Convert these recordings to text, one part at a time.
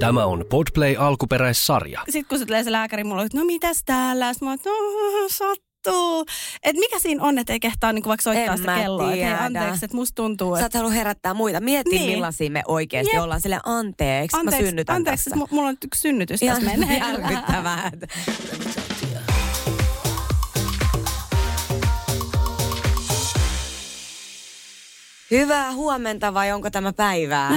Tämä on Podplay alkuperäissarja. Sitten kun se tulee se lääkäri, mulla on, että no mitäs täällä? Sitten mä oon, no sattuu. Että mikä siinä on, että ei kehtaa niin vaikka soittaa en sitä kelloa. Että hei, anteeksi, että musta tuntuu. Sä oot halunnut herättää muita. Mieti niin. Millaisia me oikeasti ollaan. Silleen anteeksi, mä synnytän anteeksi, tässä. Mulla on yksi synnytys tässä menee. Järkyttävää. Hyvää huomenta vai onko tämä päivää?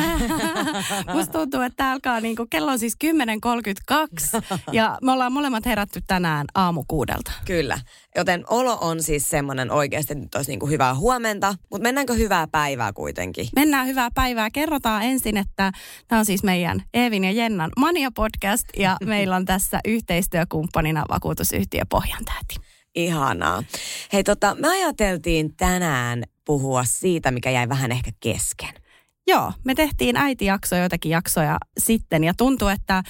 Musta tuntuu, että tää alkaa niinku, kello on siis 10.32 ja me ollaan molemmat herätty tänään aamukuudelta. Kyllä, joten olo on siis semmoinen oikeasti, että nyt olisi niinku hyvää huomenta, mutta mennäänkö hyvää päivää kuitenkin? Mennään hyvää päivää. Kerrotaan ensin, että tämä on siis meidän Eevin ja Jennan Mania-podcast ja meillä on tässä yhteistyökumppanina vakuutusyhtiö Pohjantähti. Ihanaa. Hei me ajateltiin tänään puhua siitä, mikä jäi vähän ehkä kesken. Joo, me tehtiin äitijaksoja, joitakin jaksoja sitten ja tuntuu, että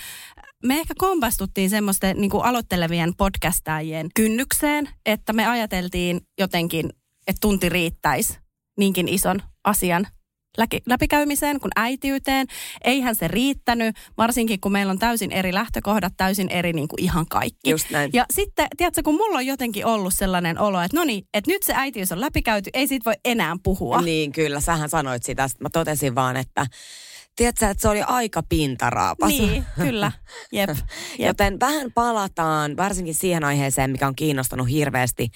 me ehkä kompastuttiin semmoisten niin kuin aloittelevien podcastaajien kynnykseen, että me ajateltiin jotenkin, että tunti riittäisi niinkin ison asian läpikäymiseen kuin äitiyteen. Eihän se riittänyt, varsinkin kun meillä on täysin eri lähtökohdat, täysin eri niin kuin ihan kaikki. Just näin. Ja sitten, tiedätkö, kun mulla on jotenkin ollut sellainen olo, että että nyt se äitiys on läpikäyty, ei siitä voi enää puhua. Niin kyllä, sähän sanoit sitä. Sitten mä totesin vaan, että tiedätkö, että se oli aika pintaraapas. Niin, kyllä. Jep. Joten vähän palataan varsinkin siihen aiheeseen, mikä on kiinnostanut hirveästi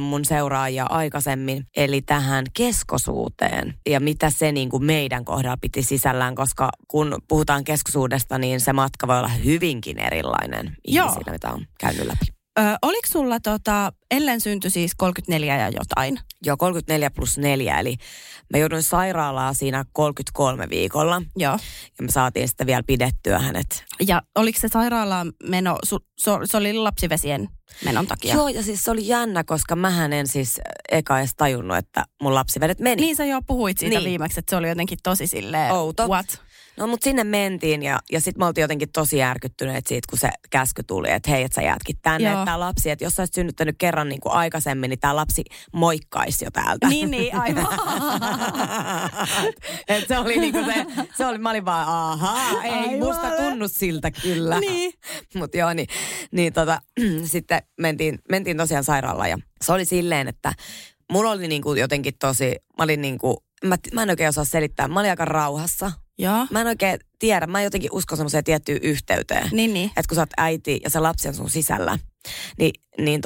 mun seuraajia aikaisemmin, eli tähän keskoisuuteen ja mitä se niin kuin meidän kohdalla piti sisällään, koska kun puhutaan keskoisuudesta, niin se matka voi olla hyvinkin erilainen ihmisillä, mitä on käynyt läpi. Oliko sulla, Ellen syntyi siis 34 ja jotain? Joo, 34+4, eli mä jouduin sairaalaa siinä 33 viikolla. Joo. Ja me saatiin sitten vielä pidettyä hänet. Ja oliko se sairaalaan meno, se oli lapsivesien menon takia? Joo, ja siis se oli jännä, koska mähän en siis eka edes tajunnut, että mun lapsivedet meni. Niin sä jo puhuit siitä viimeksi, että se oli jotenkin tosi silleen, outo. What? No mut sinne mentiin ja sit me oltiin jotenkin tosi järkyttyneet siitä, kun se käsky tuli, että hei, että sä jäätkin tänne, että tää lapsi, että jos sä oot synnyttänyt kerran niin kuin aikaisemmin, niin tää lapsi moikkaisi jo täältä. Niin, aivan. Että se oli niin kuin se oli, mä olin vaan, ahaa, ei aivan. Musta tunnu siltä kyllä. Niin. Mut joo, niin sitten mentiin tosiaan sairaalaan ja se oli silleen, että mulla oli niin kuin jotenkin tosi, mä en oikein osaa selittää, mä olin aika rauhassa. Joo. Mä en oikein tiedä, mä jotenkin uskon semmoiseen tiettyyn yhteyteen. Niin. Että kun sä oot äiti ja se lapsi on sun sisällä, niin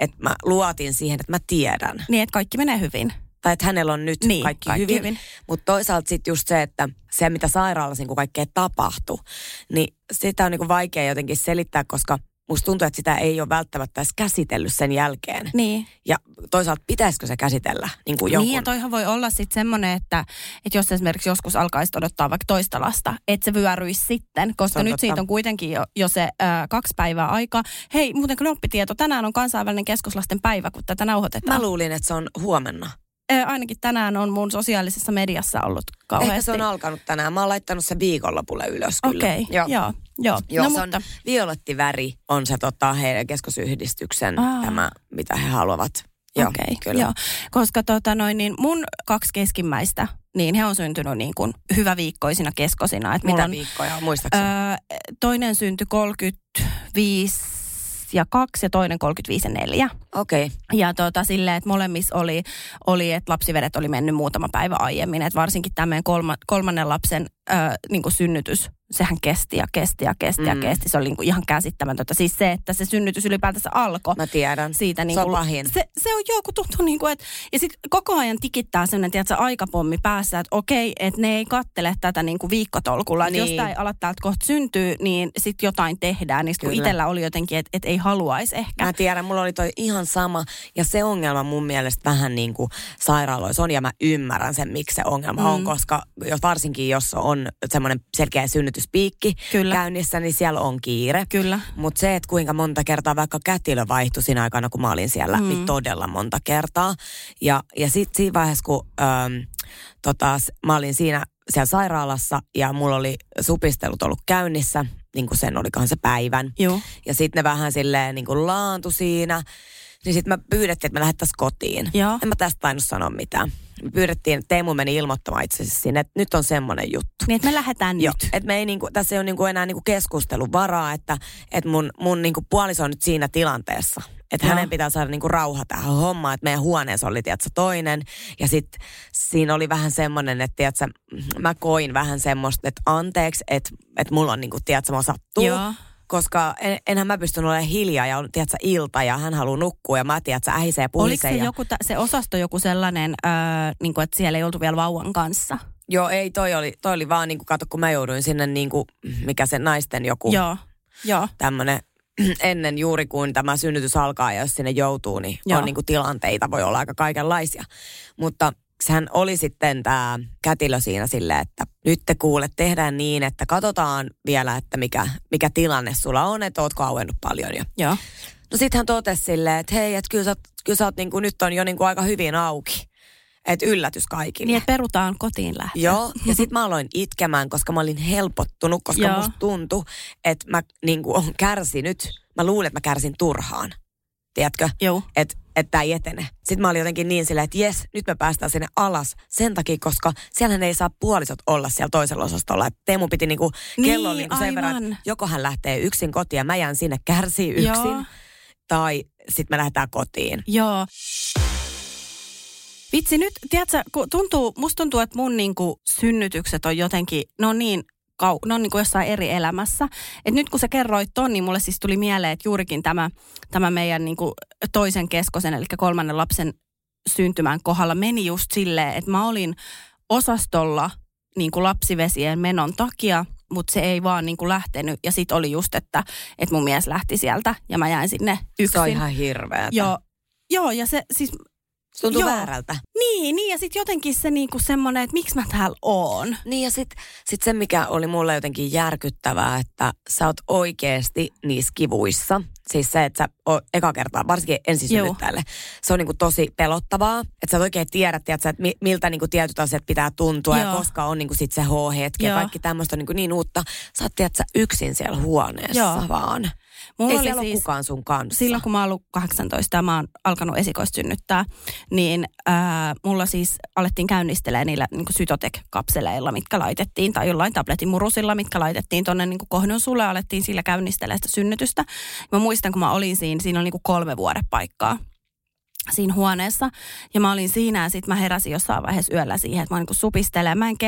että mä luotin siihen, että mä tiedän. Niin, että kaikki menee hyvin. Tai että hänellä on nyt kaikki hyvin. Mutta toisaalta sitten just se, että se mitä sairaalassa niin kaikkea tapahtui, niin sitä on niin vaikea jotenkin selittää, koska musta tuntuu, että sitä ei ole välttämättä edes käsitellyt sen jälkeen. Niin. Ja toisaalta pitäisikö se käsitellä niin kuin jonkun? Niin ja toihan voi olla sitten semmoinen, että jos esimerkiksi joskus alkaisi odottaa vaikka toista lasta, että se vyöryisi sitten. Koska nyt siitä on kuitenkin jo se 2 päivää aika. Hei, muuten knoppitieto, tänään on kansainvälinen keskoslasten päivä, kun tätä nauhoitetaan. Mä luulin, että se on huomenna. Ainakin tänään on mun sosiaalisessa mediassa ollut kauheasti. Ehkä se on alkanut tänään. Mä oon laittanut se viikonlopulle ylös kyllä. Okei, joo. No, se on violettiväri on se heidän keskosyhdistyksen tämä, mitä he haluavat. Okei, kyllä. Joo. Koska niin mun 2 keskimmäistä, niin he on syntynyt niin kuin hyväviikkoisina keskosina. Et mulla viikkoja, muistaakseni. Toinen syntyi 35 ja 2 ja toinen 35 ja 4. Okei. Ja silleen, että molemmissa oli, että lapsivedet oli mennyt muutama päivä aiemmin. Että varsinkin tämän kolmannen lapsen niin kuin synnytys, sehän kesti. Se oli niin kuin ihan käsittämätöntä. Siis se, että se synnytys ylipäätänsä alkoi. Mä tiedän. Siitä, niin se on pahin. Se on joku tuttu. Niin kuin, että, ja sitten koko ajan tikittää sellainen aikapommi päässä, että okei, että ne ei kattele tätä niin kuin viikkotolkulla. Niin. Jos tämä ei ala täältä kohta syntyy, niin sitten jotain tehdään. Niin kun itsellä oli jotenkin, että ei haluaisi ehkä. Mä tiedän, mulla oli toi ihan sama. Ja se ongelma mun mielestä vähän niin kuin sairaaloissa on. Ja mä ymmärrän sen, miksi se ongelma on. Koska varsinkin jos on semmoinen selkeä synnytyspiikki käynnissä, niin siellä on kiire. Kyllä. Mutta se, että kuinka monta kertaa vaikka kätilö vaihtui siinä aikana, kun mä olin siellä, niin todella monta kertaa. Ja sitten siinä vaiheessa, kun mä olin siellä sairaalassa ja mulla oli supistelut ollut käynnissä, niin kuin sen olikohan se päivän. Joo. Ja sitten ne vähän silleen niin kuin laantui siinä. Niin sitten me pyydettiin, että me lähdettäisiin kotiin. Joo. En mä tästä tainnut sanoa mitään. Me pyydettiin, että Teemu meni ilmoittamaan itse asiassa sinne, että nyt on semmoinen juttu. Niin, että me lähdetään nyt. Että me ei niinku, tässä ei ole niinku enää niinku keskustelun varaa, että mun niinku puoliso on nyt siinä tilanteessa. Että hänen pitää saada niinku rauha tähän hommaan, että meidän huoneessa oli, tiedätkö, toinen. Ja sitten siinä oli vähän semmoinen, että tiedätkö, mä koin vähän semmoista, että anteeksi, että mulla on niinku, tiedätkö, mä sattuu. Joo. Koska enhän mä pystynyt olemaan hiljaa ja on, tiedätkö, ilta ja hän haluaa nukkua ja mä, tiedätkö, ähisee ja puhisee. Oliko se, joku, se osasto joku sellainen, niinku, että siellä ei oltu vielä vauvan kanssa? Joo, ei, toi oli vaan, niinku, kato, kun mä jouduin sinne, niinku, mikä se naisten joku tämmönen. Ennen juuri kun tämä synnytys alkaa ja jos sinne joutuu, niin on niinku tilanteita, voi olla aika kaikenlaisia. Mutta sehän oli sitten tämä kätilö siinä silleen, että nyt te kuulet, tehdään niin, että katsotaan vielä, että mikä tilanne sulla on, että ootko auennut paljon. Ja. No sitten hän totesi silleen, että hei, että kyllä sä oot niinku, nyt on jo niinku aika hyvin auki. Että yllätys kaikille. Niin, että perutaan kotiin lähtö. Joo, ja sit mä aloin itkemään, koska mä olin helpottunut, koska musta tuntui, että mä niinku on kärsinyt. Mä luulin, että mä kärsin turhaan. Tiedätkö? Joo. Että tää ei etene. Sitten mä olin jotenkin niin silleen, että jes, nyt me päästään sinne alas sen takia, koska siellähän ei saa puolisot olla siellä toisella osastolla. Että Teemu piti niinku kello niinku sen verran, että joko hän lähtee yksin kotiin ja mä jään sinne kärsii yksin. Joo. Tai sit me lähdetään kotiin. Joo. Vitsi, nyt, tiedätkö, musta tuntuu, että mun niinku synnytykset on jotenkin, ne on niinku jossain eri elämässä. Et nyt kun sä kerroit ton, niin mulle siis tuli mieleen, että juurikin tämä meidän niinku toisen keskosen, eli kolmannen lapsen syntymän kohdalla meni just silleen, että mä olin osastolla niinku lapsivesien menon takia, mutta se ei vaan niinku lähtenyt. Ja sit oli just, että mun mies lähti sieltä ja mä jäin sinne yksin. Se on ihan hirveätä. Joo, ja se siis... Tuntuu väärältä. Niin, ja sitten jotenkin se niinku semmoinen, että miksi mä täällä oon. Niin, ja sit se, mikä oli mulle jotenkin järkyttävää, että sä oot oikeesti niissä kivuissa. Siis se, että sä oot eka kertaa, varsinkin ensisynnyttäjälle. Se on niinku tosi pelottavaa, että sä oot oikein tiedät, että miltä niinku tietyt asiat pitää tuntua. Joo. Ja koska on niinku sit se H-hetki ja kaikki tämmöistä on niinku niin uutta. Sä oot, tiedät, sä yksin siellä huoneessa vaan. Mulla ei oli siellä siis, ole kukaan sun kanssa. Silloin kun mä oon ollut 18 ja mä oon alkanut esikoissynnyttää, niin mulla siis alettiin käynnistelemaan niillä niin kuin sytotek-kapseleilla, mitkä laitettiin, tai jollain tabletin murusilla, mitkä laitettiin tuonne niin kuin kohdun sulle, alettiin sillä käynnistelemaan sitä synnytystä. Mä muistan, kun mä olin siinä oli niin kuin 3 vuodepaikkaa siinä huoneessa. Ja mä olin siinä ja sit mä heräsin jossain vaiheessa yöllä siihen, että mä niinku supistelen. Mä en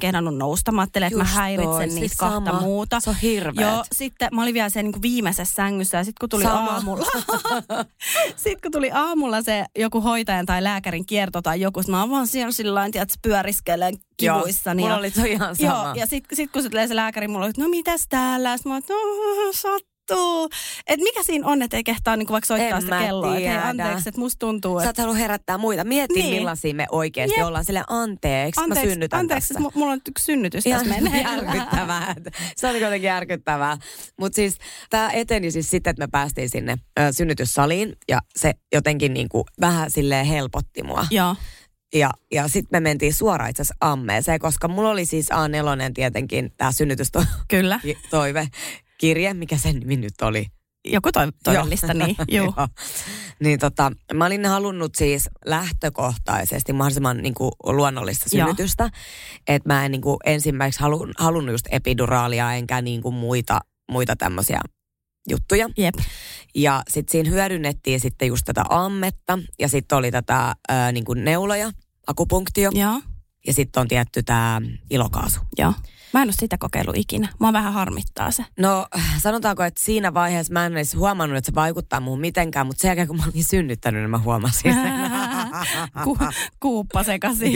kehdannut nousta. Mä ajattelin, että mä häiritsen niitä siis kahta muuta. Se on hirveet. Joo, sitten mä olin vielä sen niinku viimeisessä sängyssä ja sit kun tuli aamulla. Sit kun tuli aamulla se joku hoitajan tai lääkärin kierto tai joku, sit mä oon vaan siellä sillain, tiedätkö, pyöriskelen kivuissani. Joo, mulla oli se ihan sama. Joo, ja sit kun se tulee se lääkäri, mulla oli, että no mitäs täällä? Sit mä oon, no sattuu. Et mikä siinä on, että ei kehtaa niinku vaikka soittaa en sitä kelloa. Että hei, anteeksi, että musta tuntuu, että... Sä oot halunnut herättää muita. Mieti, millaisia me oikeasti ollaan silleen, anteeksi, mä synnytän tässä. Anteeksi, mulla on yksi synnytys tässä menee. Järkyttävää. Se oli kuitenkin järkyttävää. Mutta siis tää eteni siis sitten, että me päästiin sinne synnytyssaliin ja se jotenkin niinku vähän silleen helpotti mua. Joo. Ja sitten me mentiin suoraan itse asiassa ammeeseen, koska mulla oli siis A4 tietenkin tää synnytystoive. Kirje, mikä sen nimi nyt oli? Joku toivellista, niin. Joo. Niin mä olin halunnut siis lähtökohtaisesti mahdollisimman niinku luonnollista synnytystä. Että mä en niinku ensimmäiseksi halunnut just epiduraalia enkä niinku muita tämmöisiä juttuja. Jep. Ja sit siinä hyödynnettiin sitten just tätä ammetta ja sitten oli tätä niinku neuloja, akupunktio. Joo. Ja sitten on tietty tämä ilokaasu. Joo. Mä en ole sitä kokeillut ikinä. Mua vähän harmittaa se. No sanotaanko, että siinä vaiheessa mä en edes huomannut, että se vaikuttaa muuhun mitenkään, mutta sen jälkeen kun mä olin synnyttänyt, niin mä huomasin sen. Kuuppa sekasi.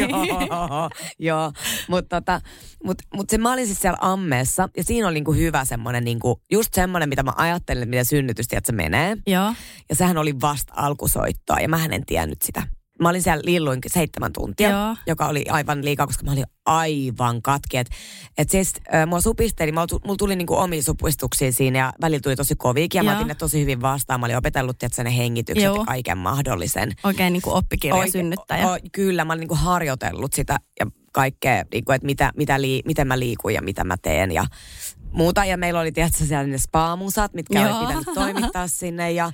Joo. Mutta mä olin siis siellä ammeessa ja siinä oli niinku hyvä semmoinen, niinku, just semmoinen, mitä mä ajattelin, että miten synnytys tiedät, se menee. Joo. Ja sehän oli vasta alkusoittoa ja mähän en tiennyt sitä. Mä olin siellä lilluin 7 tuntia, joo, joka oli aivan liikaa, koska mä olin aivan katki. Et siis mua supisteli, mulla tuli niinku omia supistuksia siinä ja välillä tuli tosi koviikin ja mä otin ne tosi hyvin vastaan. Mä olin opetellut tietysti ne hengitykset ja kaiken mahdollisen. Oikein niinku oppikirjasynnyttäjä. Kyllä, mä olin niinku harjoitellut sitä ja kaikkea, niinku, että miten mä liikun ja mitä mä teen ja muuta. Ja meillä oli tietysti siellä ne spa-musat, mitkä oli pitänyt toimittaa sinne. Ja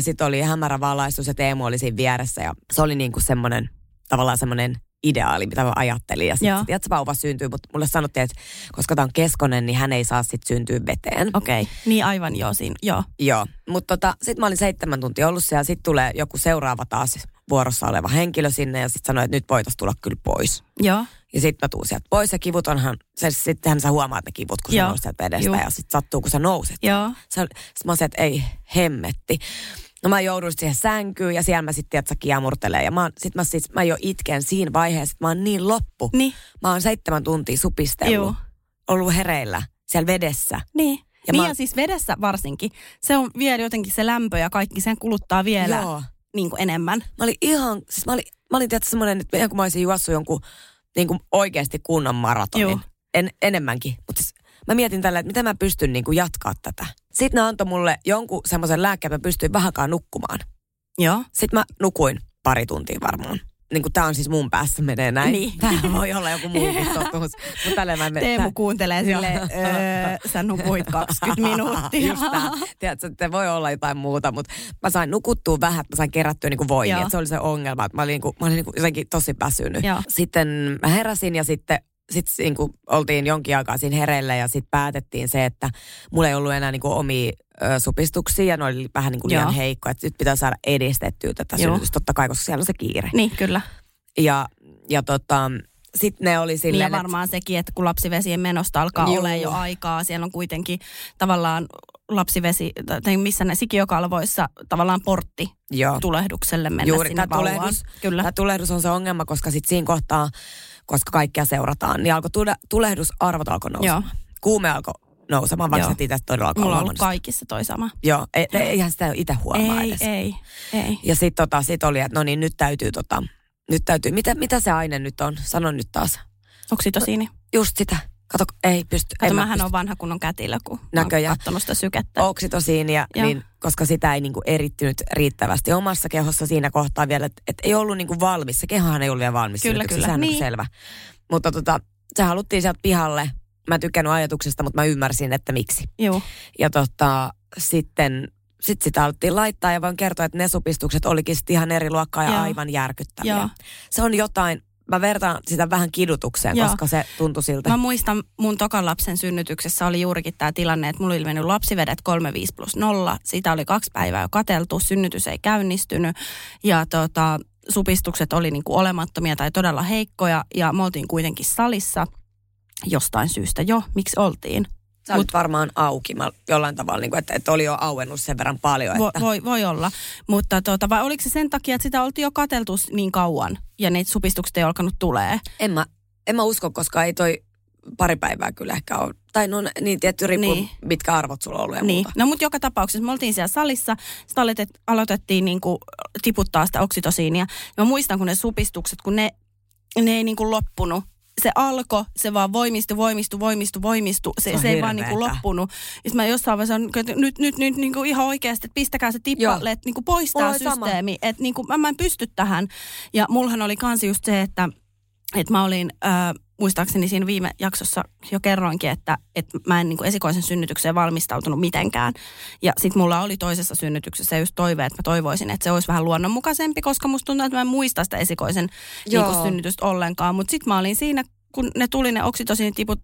sitten oli hämärä valaistus ja Teemu oli siinä vieressä. Ja se oli niinku semmoinen, tavallaan semmoinen ideaali, mitä mä ajattelin. Ja sitten se vauva syntyy, mutta mulle sanottiin, että koska tämä on keskonen, niin hän ei saa sitten syntyä veteen. Okei, okay. Niin aivan joo siinä, joo. Joo, mutta sitten mä olin 7 tuntia ollut siellä. Sitten tulee joku seuraava taas vuorossa oleva henkilö sinne ja sitten sanoi, että nyt voitaisiin tulla kyllä pois. Joo. Ja sitten mä tuun sieltä pois ja kivut onhan, sittenhän sä huomaat ne kivut, kun sä nouset vedestä ja sitten sattuu, kun sä nouset. Joo. Sitten mä olisin, että ei hemmetti. No mä jouduin siihen sänkyyn ja siellä mä sitten kiemurtelee. Ja mä jo itken siinä vaiheessa, että mä oon niin loppu. Niin. Mä oon 7 tuntia supistellut. Joo. Ollut hereillä siellä vedessä. Niin. Ja, niin ja siis vedessä varsinkin. Se on vielä jotenkin se lämpö ja kaikki sen kuluttaa vielä niin kuin enemmän. Mä olin ihan, siis mä olin tietysti semmoinen, että kun mä olisin juossut jonkun niin kuin oikeasti kunnon maratonin. Joo. Enemmänkin, mutta siis mä mietin tällä, että miten mä pystyn niin kuin jatkaa tätä. Sitten ne antoi mulle jonkun semmoisen lääkkeen, mä pystyin vähänkaan nukkumaan. Joo. Sitten mä nukuin 2 tuntia varmaan. Niin kuin tää on siis mun päässä menee näin. Niin. Tämähän voi olla joku muukin totuus. Teemu kuuntelee silleen, sä nukuit 20 minuuttia. Just tää. Tiedätkö, että voi olla jotain muuta, mutta mä sain nukuttua vähän, mä sain kerättyä niin kuin voimia. Se oli se ongelma, että mä olin jotenkin tosi väsynyt. Joo. Sitten mä heräsin ja sitten niinku oltiin jonkin aikaa siinä hereillä ja sitten päätettiin se, että mulla ei ollut enää niinku omia supistuksia ja ne oli vähän niinku liian heikkoja. Nyt pitää saada edistettyä tätä synnytystä totta kai, koska siellä on se kiire. Niin, kyllä. Ja sitten ne oli silleen... Ja varmaan sekin, että kun lapsivesien menosta alkaa olemaan jo aikaa, siellä on kuitenkin tavallaan lapsivesi, tai missä ne sikiökalvoissa tavallaan portti tulehdukselle mennä juuri, sinne vauvaan. Kyllä. Tämä tulehdus on se ongelma, koska sitten siinä kohtaa... Koska kaikkea seurataan, niin alkoi tulehdusarvot alkoi nousemaan. Joo. Kuume alkoi nousemaan, vaikka se itse todella alkoi mulla on ollut kaikissa toi sama. Joo, eihän sitä itse huomaa edes. Ei. Ja sitten sit oli, että no niin, nyt täytyy. Mitä se aine nyt on? Sano nyt taas. Oksitosiini. Just sitä. Kato, ei pysty. Kato, mähän on vanha kunnon kätilö, kun näköjään. Olen katsonut sitä sykettä. Oksitosiinia, niin, koska sitä ei niinku erittynyt riittävästi omassa kehossa siinä kohtaa vielä, että et ei ollut niinku valmis. Se kehohan ei ollut vielä valmis. Kyllä. Sehän on niin. Selvä. Mutta se haluttiin sieltä pihalle. Mä en tykännyt ajatuksesta, mutta mä ymmärsin, että miksi. Joo. Ja sitten... Sitten sitä haluttiin laittaa ja voin kertoa, että ne supistukset olikin sitten ihan eri luokkaa ja aivan järkyttäviä. Joo. Se on jotain... Mä vertaan sitä vähän kidutukseen, koska se tuntui siltä. Mä muistan, mun tokan lapsen synnytyksessä oli juurikin tää tilanne, että mulla oli mennyt lapsivedet 3,5+0. Siitä oli 2 päivää jo katseltu, synnytys ei käynnistynyt ja supistukset oli niinku olemattomia tai todella heikkoja. Ja me oltiin kuitenkin salissa jostain syystä miksi oltiin. Sä olit varmaan auki jollain tavalla, että oli jo auennut sen verran paljon. Että... Voi olla, mutta vai oliko se sen takia, että sitä oltiin jo katseltu niin kauan ja ne supistukset ei alkanut tulee? En mä usko, koska ei toi 2 päivää kyllä ehkä ole. Tai no niin tietty riippuu, mitkä arvot sulla on ollut ja muuta. No mutta joka tapauksessa me oltiin siellä salissa, sitä aloitettiin niinku tiputtaa sitä oksitosiinia. Mä muistan, kun ne supistukset, kun ne ei niinku loppunut. Se alkoi, se vaan voimistui. Se ei vaan niinku loppunut. Ja mä jossain vaiheessa on, että nyt niinku ihan oikeasti, että pistäkää se tippalle, että niinku pois tää systeemi. Että niinku mä en pysty tähän. Ja mullahan oli kansi just se, että mä olin... Muistaakseni siinä viime jaksossa jo kerroinkin, että mä en niin kuin esikoisen synnytykseen valmistautunut mitenkään. Ja sit mulla oli toisessa synnytyksessä just toive, että mä toivoisin, että se olisi vähän luonnonmukaisempi, koska musta tuntuu, että mä en muista sitä esikoisen synnytystä ollenkaan. Mutta sit mä olin siinä, kun ne tuli ne oksitosiinitiput,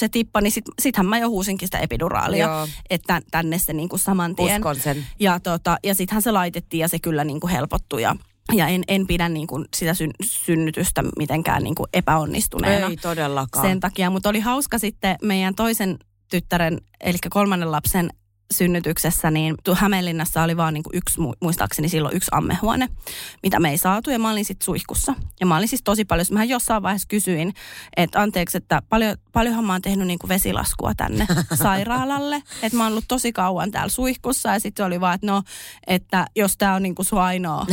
se tippa, niin sittenhän mä jo huusinkin sitä epiduraalia. Että tänne se niin kuin saman tien. Uskon sen. Ja, ja sittenhän se laitettiin ja se kyllä niin kuin helpottui ja en pidä niin kuin sitä synnytystä mitenkään niin kuin epäonnistuneena. Ei todellakaan. Sen takia, mutta oli hauska sitten meidän toisen tyttären, eli 3. lapsen synnytyksessä, niin Hämeenlinnassa oli vaan niin kuin muistaakseni silloin 1 ammehuone, mitä me ei saatu, ja mä olin sitten suihkussa. Ja mä olin siis tosi paljon, mähän jossain vaiheessa kysyin, että anteeksi, että paljonhan mä oon tehnyt niin kuin vesilaskua tänne sairaalalle, että mä oon ollut tosi kauan täällä suihkussa, ja sitten oli vaan, että no, että jos tää on niin kuin sun ainoa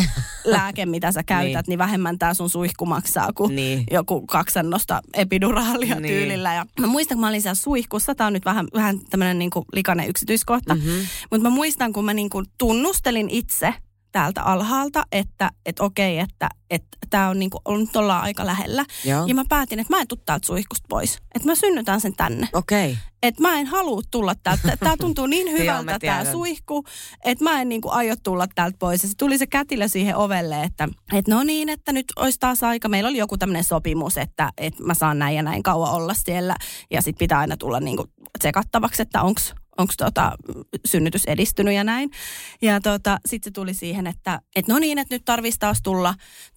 lääke, mitä sä käytät, niin vähemmän tää sun suihku maksaa kuin joku 2 annosta epiduraalia tyylillä. Ja mä muistan, kun mä olin siellä suihkussa, tää on nyt vähän tämmönen niin kuin likainen yksityiskohta. Mm-hmm. Mutta mä muistan, kun mä niinku tunnustelin itse täältä alhaalta, että okei, että tää on niinku, nyt ollaan aika lähellä. Joo. Ja mä päätin, että mä en tuu täältä suihkusta pois. Että mä synnytän sen tänne. Okei. Että mä en halua tulla täältä. Tää tuntuu niin hyvältä joo, tää suihku, että mä en niinku aio tulla täältä pois. Ja se tuli se kätilö siihen ovelle, että no niin, että nyt olisi taas aika. Meillä oli joku tämmöinen sopimus, että mä saan näin ja näin kauan olla siellä. Ja sit pitää aina tulla niinku tsekattavaksi, että onko synnytys edistynyt ja näin. Ja sitten se tuli siihen, että no niin, että nyt tarvitsisi taas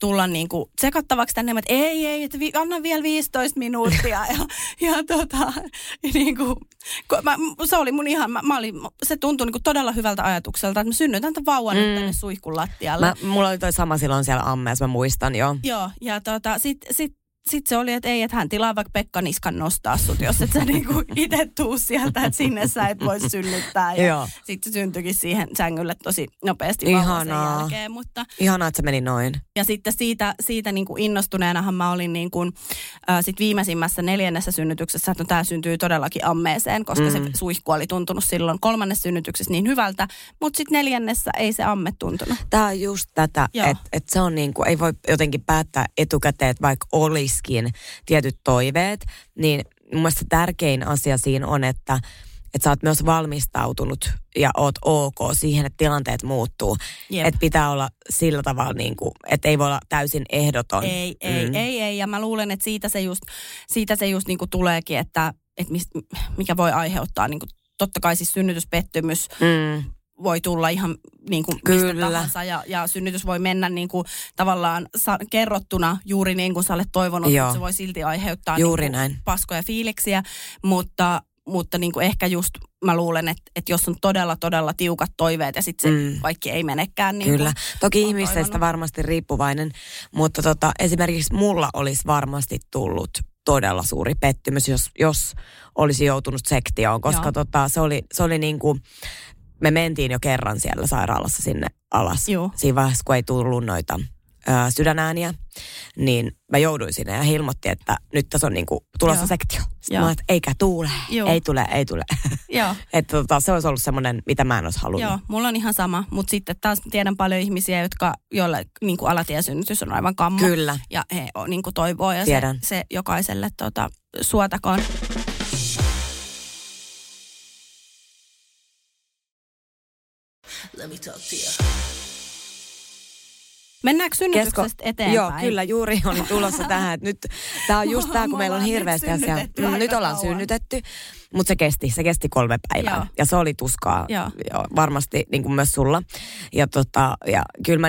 tulla niinku tsekattavaksi tänne. Mä, että ei, että anna vielä 15 minuuttia. Niinku, se oli mun ihan, se tuntui niinku todella hyvältä ajatukselta, että mä synnytän tämän vauvan nyt tänne suihkun lattialle. Mulla oli toi sama silloin siellä ammeessa, mä muistan jo. Joo, ja sitten se oli, että ei, että hän tilaa vaikka Pekka niskan nostaa sut, jos et sä niinku ite tuu sieltä, että sinne sä et voi synnyttää. Ja sitten se syntyikin siihen sängylle tosi nopeasti vauva sen jälkeen. Mutta ihanaa, että se meni noin. Ja sitten siitä niinku innostuneenahan mä olin niinku, sit viimeisimmässä 4. synnytyksessä, että no, tää syntyy todellakin ammeeseen, koska se suihku oli tuntunut silloin 3. synnytyksessä niin hyvältä, mutta sitten 4. ei se amme tuntunut. Tää on just tätä, että se on niinku, ei voi jotenkin päättää etukäteen, että vaikka olisi tietyt toiveet, niin mun mielestä tärkein asia siinä on, että sä oot myös valmistautunut ja oot ok siihen, että tilanteet muuttuu. Yep. Että pitää olla sillä tavalla, niin kuin, että ei voi olla täysin ehdoton. Ei. Ja mä luulen, että siitä se just niin kuin tuleekin, että mikä voi aiheuttaa niin kuin, totta kai siis synnytyspettymys. Voi tulla ihan niin kuin mistä tahansa ja synnytys voi mennä niin kuin tavallaan kerrottuna juuri niin kuin sä olet toivonut, mutta se voi silti aiheuttaa niin kuin paskoja fiiliksiä, mutta niin kuin ehkä just mä luulen, että jos on todella, todella tiukat toiveet ja sitten se kaikki ei menekään. Niin kyllä. Toki ihmisestä varmasti riippuvainen, mutta esimerkiksi mulla olisi varmasti tullut todella suuri pettymys, jos olisi joutunut sektioon, koska se oli niin kuin me mentiin jo kerran siellä sairaalassa sinne alas. Joo. Siinä vaiheessa, kun ei tullut noita sydänääniä, niin mä jouduin sinne ja ilmoitti, että nyt tässä on niinku tulossa sektio. Mä oon, että eikä tuule, ei tule. Että se olisi ollut semmoinen, mitä mä en olisi halunnut. Joo, mulla on ihan sama, mutta sitten taas tiedän paljon ihmisiä, joille niinku alatiesynnytys on aivan kammo. Kyllä. Ja he niinku toivoo ja se jokaiselle suotakoon. Mennäänkö synnytyksestä eteenpäin? Joo, kyllä juuri olin tulossa tähän. Että nyt tämä on just tämä, kun meillä on hirveästi asiaa. Nyt ollaan synnytetty, mutta se kesti 3 päivää. Joo. Ja se oli tuskaa varmasti niin kuin myös sulla. Ja kyllä,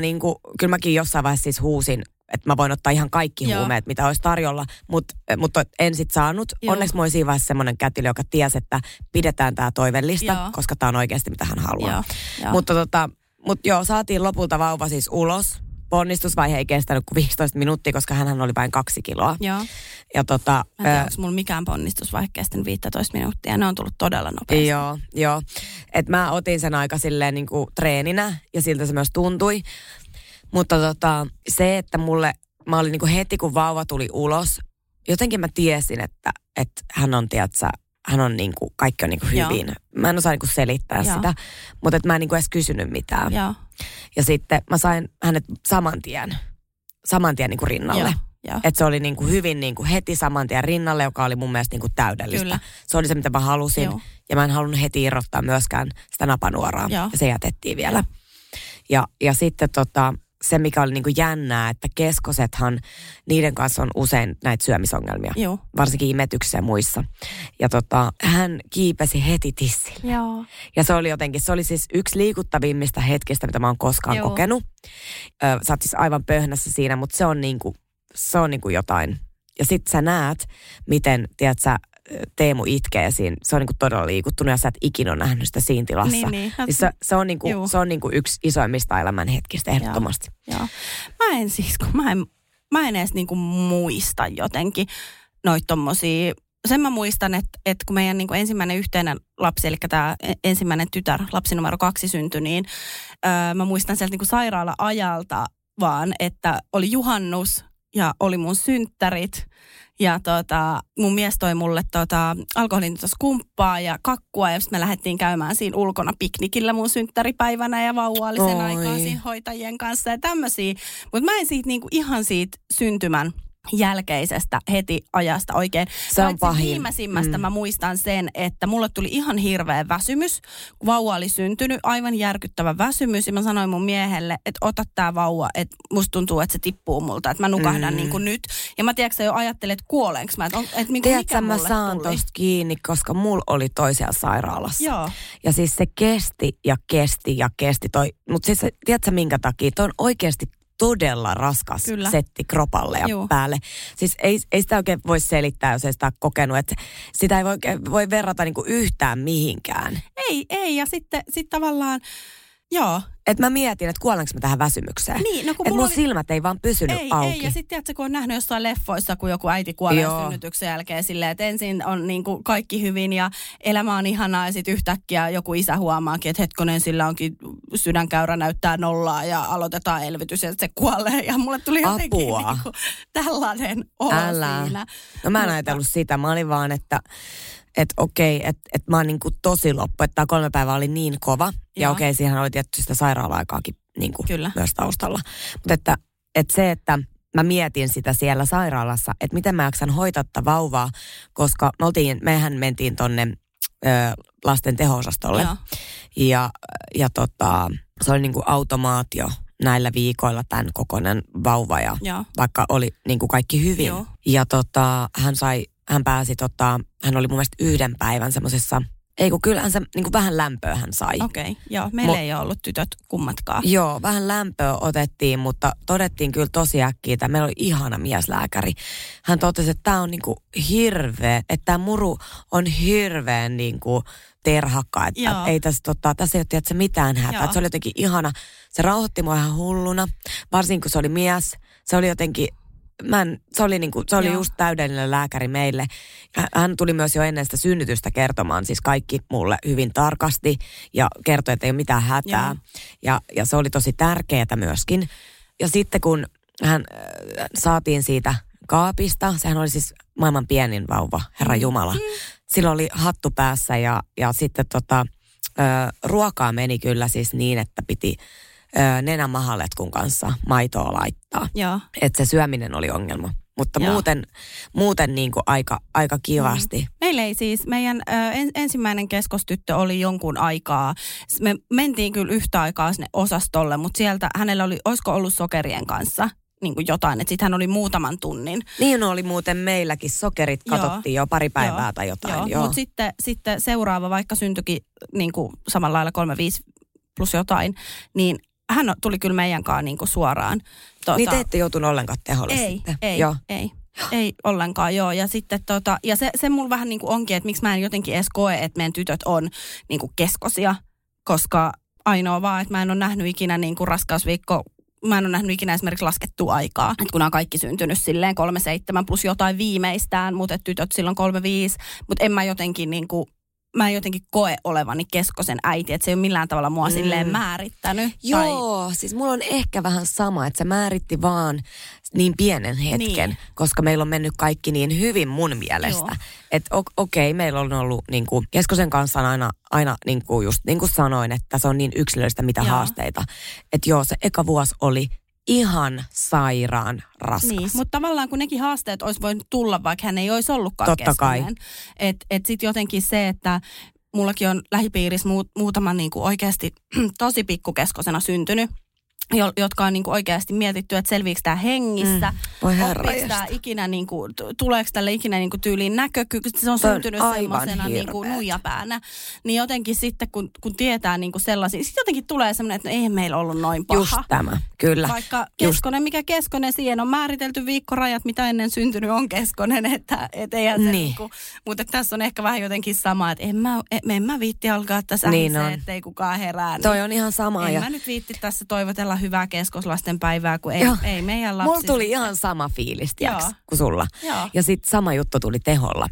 kyllä mäkin jossain vaiheessa siis huusin, että mä voin ottaa ihan kaikki huumeet, mitä olisi tarjolla, mutta en sit saanut. Joo. Onneksi mä olin siinä vaiheessa semmoinen kätilö, joka tiesi, että pidetään tää toivellista, koska tää on oikeasti mitä hän haluaa. Joo. Mutta saatiin lopulta vauva siis ulos. Ponnistusvaihe ei kestänyt kuin 15 minuuttia, koska hänhän oli vain 2 kiloa. Joo. Mä en tiedä, onko mulla mikään ponnistusvaihe kestänyt 15 minuuttia. Ne on tullut todella nopeasti. Joo. Et mä otin sen aika silleen niin kuin treeninä ja siltä se myös tuntui. Mutta se, että mä olin niinku heti kun vauva tuli ulos, jotenkin mä tiesin, että hän on niinku, kaikki on niinku hyvin. Joo. Mä en osaa niinku selittää sitä, mutta et mä en niinku edes kysynyt mitään. Joo. Ja sitten mä sain hänet saman tien niinku rinnalle. Että se oli niinku hyvin niinku heti saman tien rinnalle, joka oli mun mielestä niinku täydellistä. Kyllä. Se oli se, mitä mä halusin. Joo. Ja mä en halunnut heti irrottaa myöskään sitä napanuoraa. Joo. Ja se jätettiin vielä. Ja sitten se, mikä oli niinku jännää, että keskosethan, niiden kanssa on usein näitä syömisongelmia. Joo. Varsinkin imetyksissä ja muissa. Ja hän kiipesi heti tissille. Joo. Ja se oli siis yksi liikuttavimmista hetkistä, mitä mä oon koskaan kokenut. Sä oot siis aivan pöhnässä siinä, mutta se on niinku jotain. Ja sit sä näet, miten, tiedät sä, Teemu itkee siinä. Se on niinku todella liikuttunut ja sä et ikinä ole nähnyt sitä siinä tilassa. Niin. Se on niinku yksi isoimmista elämän hetkistä ehdottomasti. Joo. Mä en edes niinku muista jotenkin noita tommosia. Sen mä muistan, että kun meidän niinku ensimmäinen yhteinen lapsi, eli tämä ensimmäinen tytär, lapsi numero 2 syntyi, niin mä muistan sieltä niinku sairaala-ajalta vaan, että oli juhannus ja oli mun synttärit. Ja mun mies toi mulle alkoholin kumppaa ja kakkua ja sitten me lähdettiin käymään siinä ulkona piknikillä mun synttäripäivänä ja vauva oli sen aikaan siinä hoitajien kanssa ja tämmöisiä. Mutta mä en siitä niinku ihan siitä syntymän jälkeisestä heti ajasta oikein. Se on pahin. Viimeisimmästä mä muistan sen, että mulle tuli ihan hirveä väsymys. Vauva oli syntynyt, aivan järkyttävä väsymys. Ja mä sanoin mun miehelle, että ota tää vauva, että musta tuntuu, että se tippuu multa. Että mä nukahdan niin kuin nyt. Ja mä tiedätkö jo ajattelin, että kuolenko mä. Että mikä mulle mä saan tuli tosta kiinni, koska mulla oli toisella sairaalassa. Joo. Ja siis se kesti. Mutta siis tiedätkö minkä takia? Toi on oikeasti todella raskas setti kropalle ja päälle. Siis ei sitä oikein voi selittää, jos ei sitä ole kokenut. Että sitä ei voi verrata niinku yhtään mihinkään. Ei. Ja sitten tavallaan, joo. Että mä mietin, että kuolenko mä tähän väsymykseen. Niin, no että mun silmät ei vaan pysynyt auki. Ei, ja sitten tiedätkö, kun on nähnyt jossain leffoissa, kun joku äiti kuolee synnytyksen jälkeen silleen, että ensin on niinku kaikki hyvin ja elämä on ihanaa ja sitten yhtäkkiä joku isä huomaakin, että hetkonen sillä onkin sydänkäyrä näyttää nollaa ja aloitetaan elvytys ja se kuolee. Ja mulle tuli jotenkin niinku tällainen olo siinä. No mä en ajatellut sitä, mä olin vaan, että okei, että mä oon niin kuin tosi loppu, että tämä 3 päivää oli niin kova. Ja okei, siihen oli tietysti sitä sairaala-aikaakin niin kuin myös taustalla. Mutta että se, että mä mietin sitä siellä sairaalassa, että miten mä jaksan hoidattaa vauvaa, koska mehän mentiin tonne lasten teho-osastolle. Ja se oli niin kuin automaatio näillä viikoilla tämän kokoinen vauva, ja vaikka oli niin kuin kaikki hyvin. Joo. Ja hän pääsi, hän oli mun mielestä 1 päivän semmoisessa, kyllähän se niin kuin vähän lämpöä hän sai. Okei, joo, meillä ei ole ollut tytöt kummatkaan. Joo, vähän lämpöä otettiin, mutta todettiin kyllä tosi äkkiä, että meillä oli ihana mieslääkäri. Hän totesi, että tämä on niin kuin hirveä, että tämä muru on hirveän niin kuin terhakka, että ei tässä, tässä ei ole tiedätkö, mitään hätää. Että se oli jotenkin ihana, se rauhoitti mua ihan hulluna, varsinkin kun se oli mies, se oli jotenkin... Se oli just täydellinen lääkäri meille. Hän tuli myös jo ennen sitä synnytystä kertomaan siis kaikki mulle hyvin tarkasti ja kertoi, että ei ole mitään hätää. Ja se oli tosi tärkeää myöskin. Ja sitten kun hän saatiin siitä kaapista, sehän oli siis maailman pienin vauva, Herra Jumala. Sillä oli hattu päässä ja sitten ruokaa meni kyllä siis niin, että piti... nenämahaletkun kanssa maitoa laittaa. Että se syöminen oli ongelma. Mutta muuten niin kuin aika kivasti. Meillä ei siis, meidän ensimmäinen keskostyttö oli jonkun aikaa. Me mentiin kyllä yhtä aikaa sinne osastolle, mutta sieltä hänellä oli, olisiko ollut sokerien kanssa niin kuin jotain, että sitten hän oli muutaman tunnin. Niin oli muuten meilläkin, sokerit katsottiin jo pari päivää tai jotain. Mutta sitten seuraava, vaikka syntyikin niin kuin samalla lailla 3-5 plus jotain, niin hän tuli kyllä meidän kanssa niinku suoraan. Niin te ette joutunut ollenkaan teholle sitten? Ei ollenkaan, joo. Ja sitten ja se mulla vähän niinku onkin, että miksi mä en jotenkin edes koe, että meidän tytöt on niinku keskosia, koska ainoa vaan, että mä en ole nähnyt ikinä niinku raskausviikko, mä en ole nähnyt ikinä esimerkiksi laskettua aikaa. Et kun on kaikki syntynyt silleen 3-7 plus jotain viimeistään, mutta tytöt silloin 3-5, mutta en mä jotenkin niinku... Mä en jotenkin koe olevani keskosen äiti, että se ei ole millään tavalla mua silleen määrittänyt. Joo, siis mulla on ehkä vähän sama, että se määritti vaan niin pienen hetken, koska meillä on mennyt kaikki niin hyvin mun mielestä. Että okei, meillä on ollut niinku, keskosen kanssa on aina niinku, just niin kuin sanoin, että se on niin yksilöllistä mitä haasteita. Että joo, se eka vuosi oli ihan sairaan raskas. Niin, mutta tavallaan kun nekin haasteet olisi voinut tulla, vaikka hän ei olisi ollutkaan keskenään. Et sitten jotenkin se, että mullakin on lähipiirissä muutama niinku oikeasti tosi pikkukeskosena syntynyt, jotka on niinku oikeasti mietitty, että selviikö tämä hengissä, oppiiko tämä ikinä, niinku, tuleeko tälle ikinä niinku tyyliin näkökyky, se on syntynyt semmoisena niinku nuijapäänä. Niin jotenkin sitten, kun tietää niinku sellaisia, sitten jotenkin tulee semmoinen, että no, ei meillä ollut noin paha. Just tämä, kyllä. Vaikka keskonen, mikä keskonen, siihen on määritelty viikkorajat, mitä ennen syntynyt on keskonen, että eihän se niinku, mutta tässä on ehkä vähän jotenkin sama, että en mä viitti alkaa tässä ähisee, ettei kukaan herää. Niin toi on ihan sama. En mä nyt viitti tässä toivotella hyvää keskoslasten päivää, kun ei meidän lapsi. Mulla tuli ihan sama fiilis, kuin sulla. Ja sitten sama juttu tuli teholla,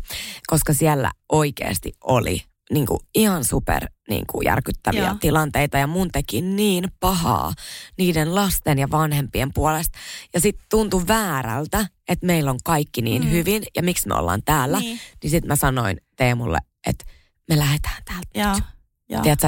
koska siellä oikeasti oli niinku ihan super niinku järkyttäviä Joo. tilanteita ja mun teki niin pahaa niiden lasten ja vanhempien puolesta. Ja sit tuntui väärältä, että meillä on kaikki niin hyvin ja miksi me ollaan täällä. Niin sit mä sanoin Teemulle, että me lähdetään täältä nyt. Tiedätkö,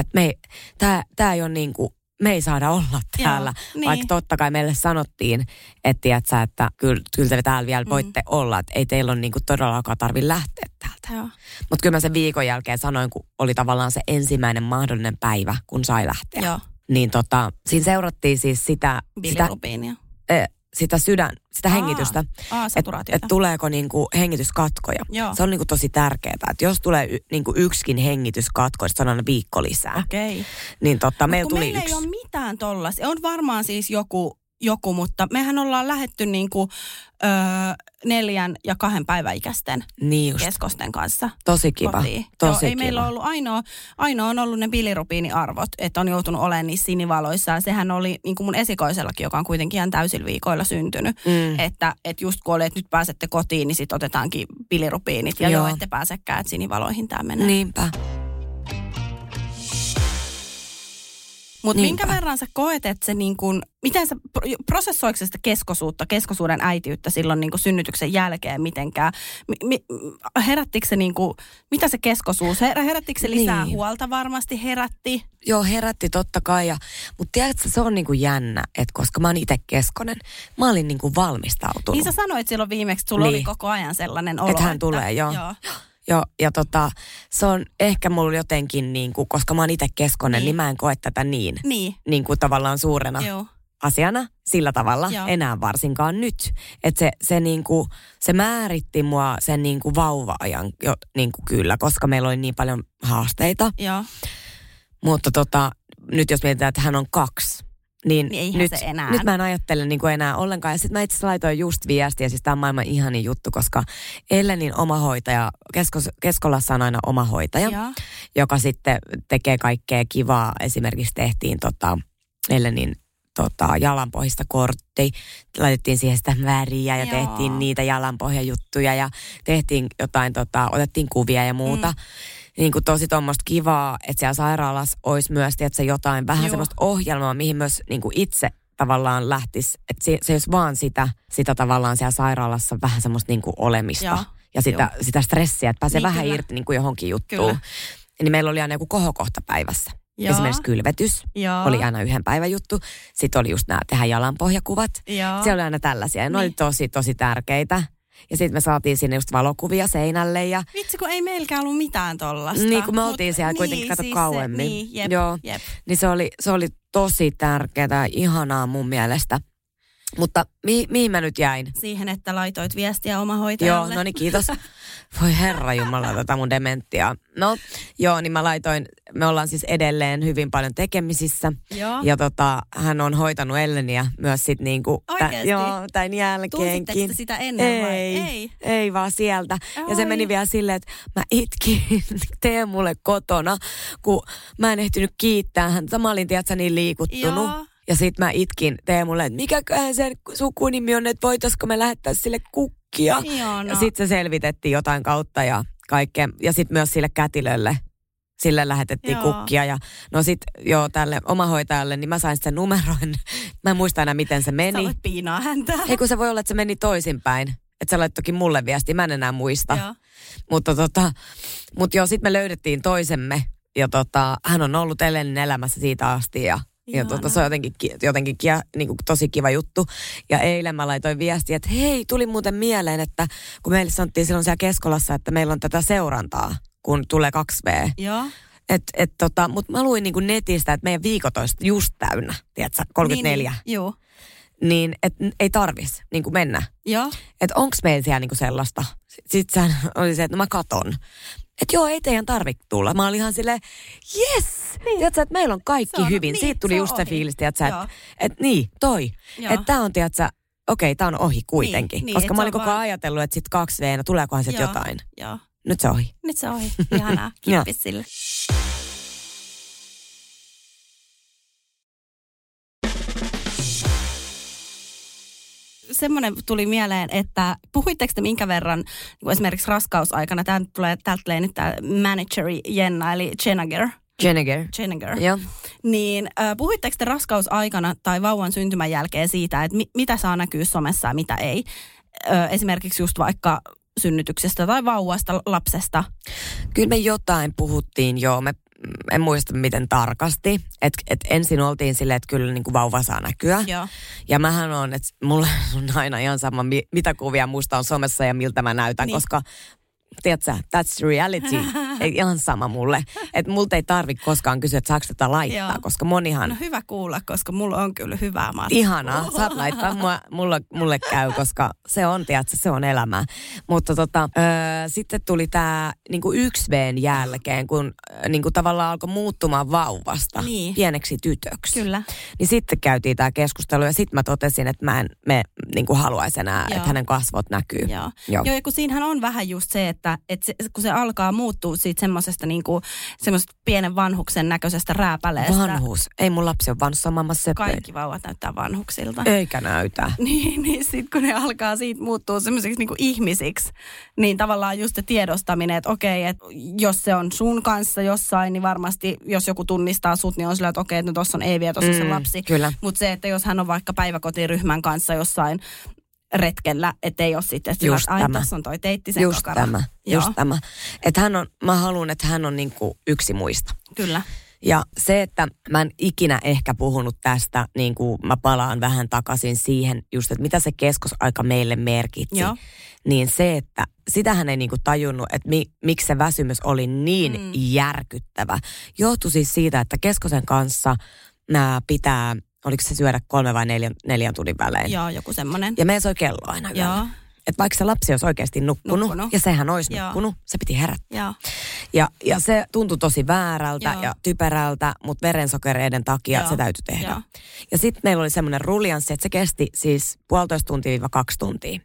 että tää ei ole niinku, me ei saada olla täällä. Joo, vaikka totta kai meille sanottiin, että tiedätkö, että kyllä te täällä vielä voitte olla. Että ei teillä ole niinku todellakaan tarvitse lähteä täältä. Mutta kyllä mä sen viikon jälkeen sanoin, kun oli tavallaan se ensimmäinen mahdollinen päivä, kun sai lähteä. Joo. Niin siinä seurattiin siis sitä hengitystä, että tuleeko niinku hengityskatkoja. Joo. Se on niinku tosi tärkeää, että jos tulee niinku yksikin hengityskatko, se on aina viikko lisää. Okei. Niin meillä tuli meillä yksi. Ei ole mitään tollaista. On varmaan siis joku, mutta mehän ollaan lähdetty niinku 4 ja 2 päiväikäisten keskosten kanssa. Tosi kiva. Kotiin. Tosi kiva. Ei meillä ollut ainoa on ollut ne bilirubiiniarvot, että on joutunut olemaan niissä sinivaloissa. Ja sehän oli niin kuin mun esikoisellakin, joka on kuitenkin ihan täysillä viikoilla syntynyt. Että just kun oli, että nyt pääsette kotiin, niin sit otetaankin bilirubiinit. Ja joo, ette pääsekään, että sinivaloihin tää menee. Niinpä. Mutta minkä verran sä koet, että se niin kuin, miten sä, prosessoiko sitä keskosuuden äitiyttä silloin niin kuin synnytyksen jälkeen mitenkään? Herättikö se niin kuin, mitä se keskosuus, herättikö se lisää huolta varmasti, herätti? Joo, herätti totta kai, mutta tiedätkö, se on niin kuin jännä, että koska mä oon itse keskonen, mä olin niin kuin valmistautunut. Niin sä sanoit silloin viimeksi, että sulla oli koko ajan sellainen olo. Että hän tulee, joo. Joo, ja se on ehkä mulla jotenkin, niinku, koska mä oon itse keskonen, niin mä en koe tätä niinku tavallaan suurena asiana sillä tavalla, enää varsinkaan nyt. Että se määritti mua sen niinku vauva-ajan jo, niinku kyllä, koska meillä oli niin paljon haasteita. Joo. Mutta nyt jos mietitään, että hän on 2. Niin nyt mä en ajattele niin kuin enää ollenkaan. Ja sitten mä itse laitoin just viestiä, siis tämä on maailman ihanin juttu, koska Ellenin omahoitaja, Keskolassa on aina omahoitaja, joka sitten tekee kaikkea kivaa. Esimerkiksi tehtiin Ellenin jalanpohjista kortti, laitettiin siihen sitä väriä ja tehtiin niitä jalanpohjajuttuja ja tehtiin jotain, otettiin kuvia ja muuta. Niin kuin tosi tuommoista kivaa, että siellä sairaalassa olisi myös tietysti jotain vähän semmoista ohjelmaa, mihin myös niin kuin itse tavallaan lähtisi. Että se olisi vaan sitä tavallaan siellä sairaalassa vähän semmoista niin kuin olemista ja sitä stressiä, että pääsee vähän irti niin kuin johonkin juttuun. Kyllä. Niin meillä oli aina joku kohokohta päivässä. Joo. Esimerkiksi kylvetys oli aina yhden päivän juttu. Sitten oli just nämä tehdä jalanpohjakuvat. Joo. Siellä oli aina tällaisia ja ne oli tosi, tosi tärkeitä. Ja sitten me saatiin sinne just valokuvia seinälle. Ja vitsi, kun ei meilläkään ollut mitään tollasta. Niin, kun me oltiin siellä kuitenkin kauemmin. Jep. Niin se oli tosi tärkeää ja ihanaa mun mielestä. Mutta mihin mä nyt jäin? Siihen, että laitoit viestiä omahoitajalle. Joo, no niin kiitos. Voi herrajumala mun dementtiaa. No, joo, niin mä laitoin, me ollaan siis edelleen hyvin paljon tekemisissä. Joo. Ja hän on hoitanut Elleniä myös sit niinku. Oikeesti? Joo, tämän jälkeenkin. Tunsitteko sitä ennen vai? Ei vaan sieltä. Ja se meni vielä silleen, että mä itkin Teemulle kotona, kun mä en ehtinyt kiittää häntä. Mä olin, tiedätkö, niin liikuttunut. Joo. Ja sit mä itkin Teemulle, että mikäköhän sen sukunimi on, että voitaisko me lähettää sille kukkia. Iona. Ja sit se selvitettiin jotain kautta ja kaikkea. Ja sit myös sille kätilölle, sille lähetettiin kukkia. Ja no sit tälle omahoitajalle, niin mä sain sen numeron. Mä en muista enää, miten se meni. Sä olet piinaa häntä. Ei kun se voi olla, että se meni toisinpäin. Että sä laittokin mulle viesti, mä en enää muista. Joo. Mutta sit me löydettiin toisemme. Ja hän on ollut Ellenin elämässä siitä asti ja. Ja se on jotenkin niin tosi kiva juttu. Ja eilen mä laitoin viestiä, että hei, tuli muuten mieleen, että kun meille sanottiin silloin siellä Keskolassa, että meillä on tätä seurantaa, kun tulee 2V. Joo. Mutta mä luin niin netistä, että meidän viikot olisi just täynnä, tiedätkö, 34. Joo. Niin, että ei tarvitsisi niin mennä. Joo. Että onks meillä siellä niin sellaista? Sitten oli se, että mä katon. Että joo, ei teidän tarvitse tulla. Mä olin ihan silleen, jes! Niin. Tiedätkö, että meillä on kaikki hyvin. Niin, siitä tuli just se fiilis, tiedätkö, että niin, toi. Että tää on, tiedätkö, okei, tää on ohi kuitenkin. Niin, koska mä olin koko ajan ajatellut, että sit 2V-nä tuleekohan sit jotain. Joo. Nyt se ohi. Ihanaa. Kippis sille. semmoinen tuli mieleen, että puhuitteko te minkä verran niin esimerkiksi raskausaikana, täältä tulee nyt tämä manageri Jenna, eli Jenniger. Joo. Niin puhuitteko te raskausaikana tai vauvan syntymän jälkeen siitä, että mitä saa näkyä somessa ja mitä ei? Esimerkiksi just vaikka synnytyksestä tai vauvasta, lapsesta. Kyllä me jotain puhuttiin, joo. En muista miten tarkasti. Et ensin oltiin silleen, että kyllä niin kuin vauva saa näkyä. Joo. Ja mähän on, että mulla on aina ihan sama, mitä kuvia musta on somessa ja miltä mä näytän, niin. Koska tiedätkö, that's reality. Ei ihan sama mulle. Että multa ei tarvitse koskaan kysyä, että saako tätä laittaa, joo. Koska monihan... No hyvä kuulla, koska mulla on kyllä hyvää matka. Ihanaa, saat laittaa, mulle käy, koska se on, tiedätkö, se on elämää. Mutta sitten tuli tämä niinku 1V:n jälkeen, kun niinku tavallaan alkoi muuttumaan vauvasta niin. Pieneksi tytöksi. Kyllä. Niin sitten käytiin tämä keskustelu ja sitten mä totesin, että mä en niinku haluaisi enää, että hänen kasvot näkyy. Joo, ja kun siinähän on vähän just se, että se, kun se alkaa muuttua siitä semmoisesta niinku, pienen vanhuksen näköisestä rääpäleestä. Vanhus. Ei mun lapsi ole vanhussa, mamma seppä. Kaikki vauvat näyttää vanhuksilta. Eikä näytä. Niin sit kun ne alkaa siitä muuttua semmoisiksi niinku ihmisiksi, niin tavallaan just se tiedostaminen, että okei, että jos se on sun kanssa jossain, niin varmasti jos joku tunnistaa sut, niin on sillä, että okei, että no tossa on Eevi ja tossa se lapsi. Mutta se, että jos hän on vaikka päiväkotiryhmän kanssa jossain retkellä, ettei ole sitten, että tässä on toi teittisen kokara. Just tämä. Että hän on, mä haluan, että hän on niinku yksi muista. Kyllä. Ja se, että mä en ikinä ehkä puhunut tästä, niin kuin mä palaan vähän takaisin siihen just, että mitä se keskosaika meille merkitsi. Joo. Niin se, että sitähän ei niinku tajunnut, että miksi se väsymys oli niin järkyttävä. Johtui siis siitä, että keskosen kanssa pitää... Oliko se syödä 3 vai 4 tunnin välein? Joo, joku semmoinen. Ja meillä soi kello aina vielä. Että vaikka se lapsi olisi oikeasti nukkunut. Ja sehän olisi nukkunut, se piti herättää. Ja se tuntui tosi väärältä ja typerältä, mutta verensokereiden takia se täytyi tehdä. Ja sitten meillä oli semmoinen ruljanssi, että se kesti siis 1,5–2 tuntia.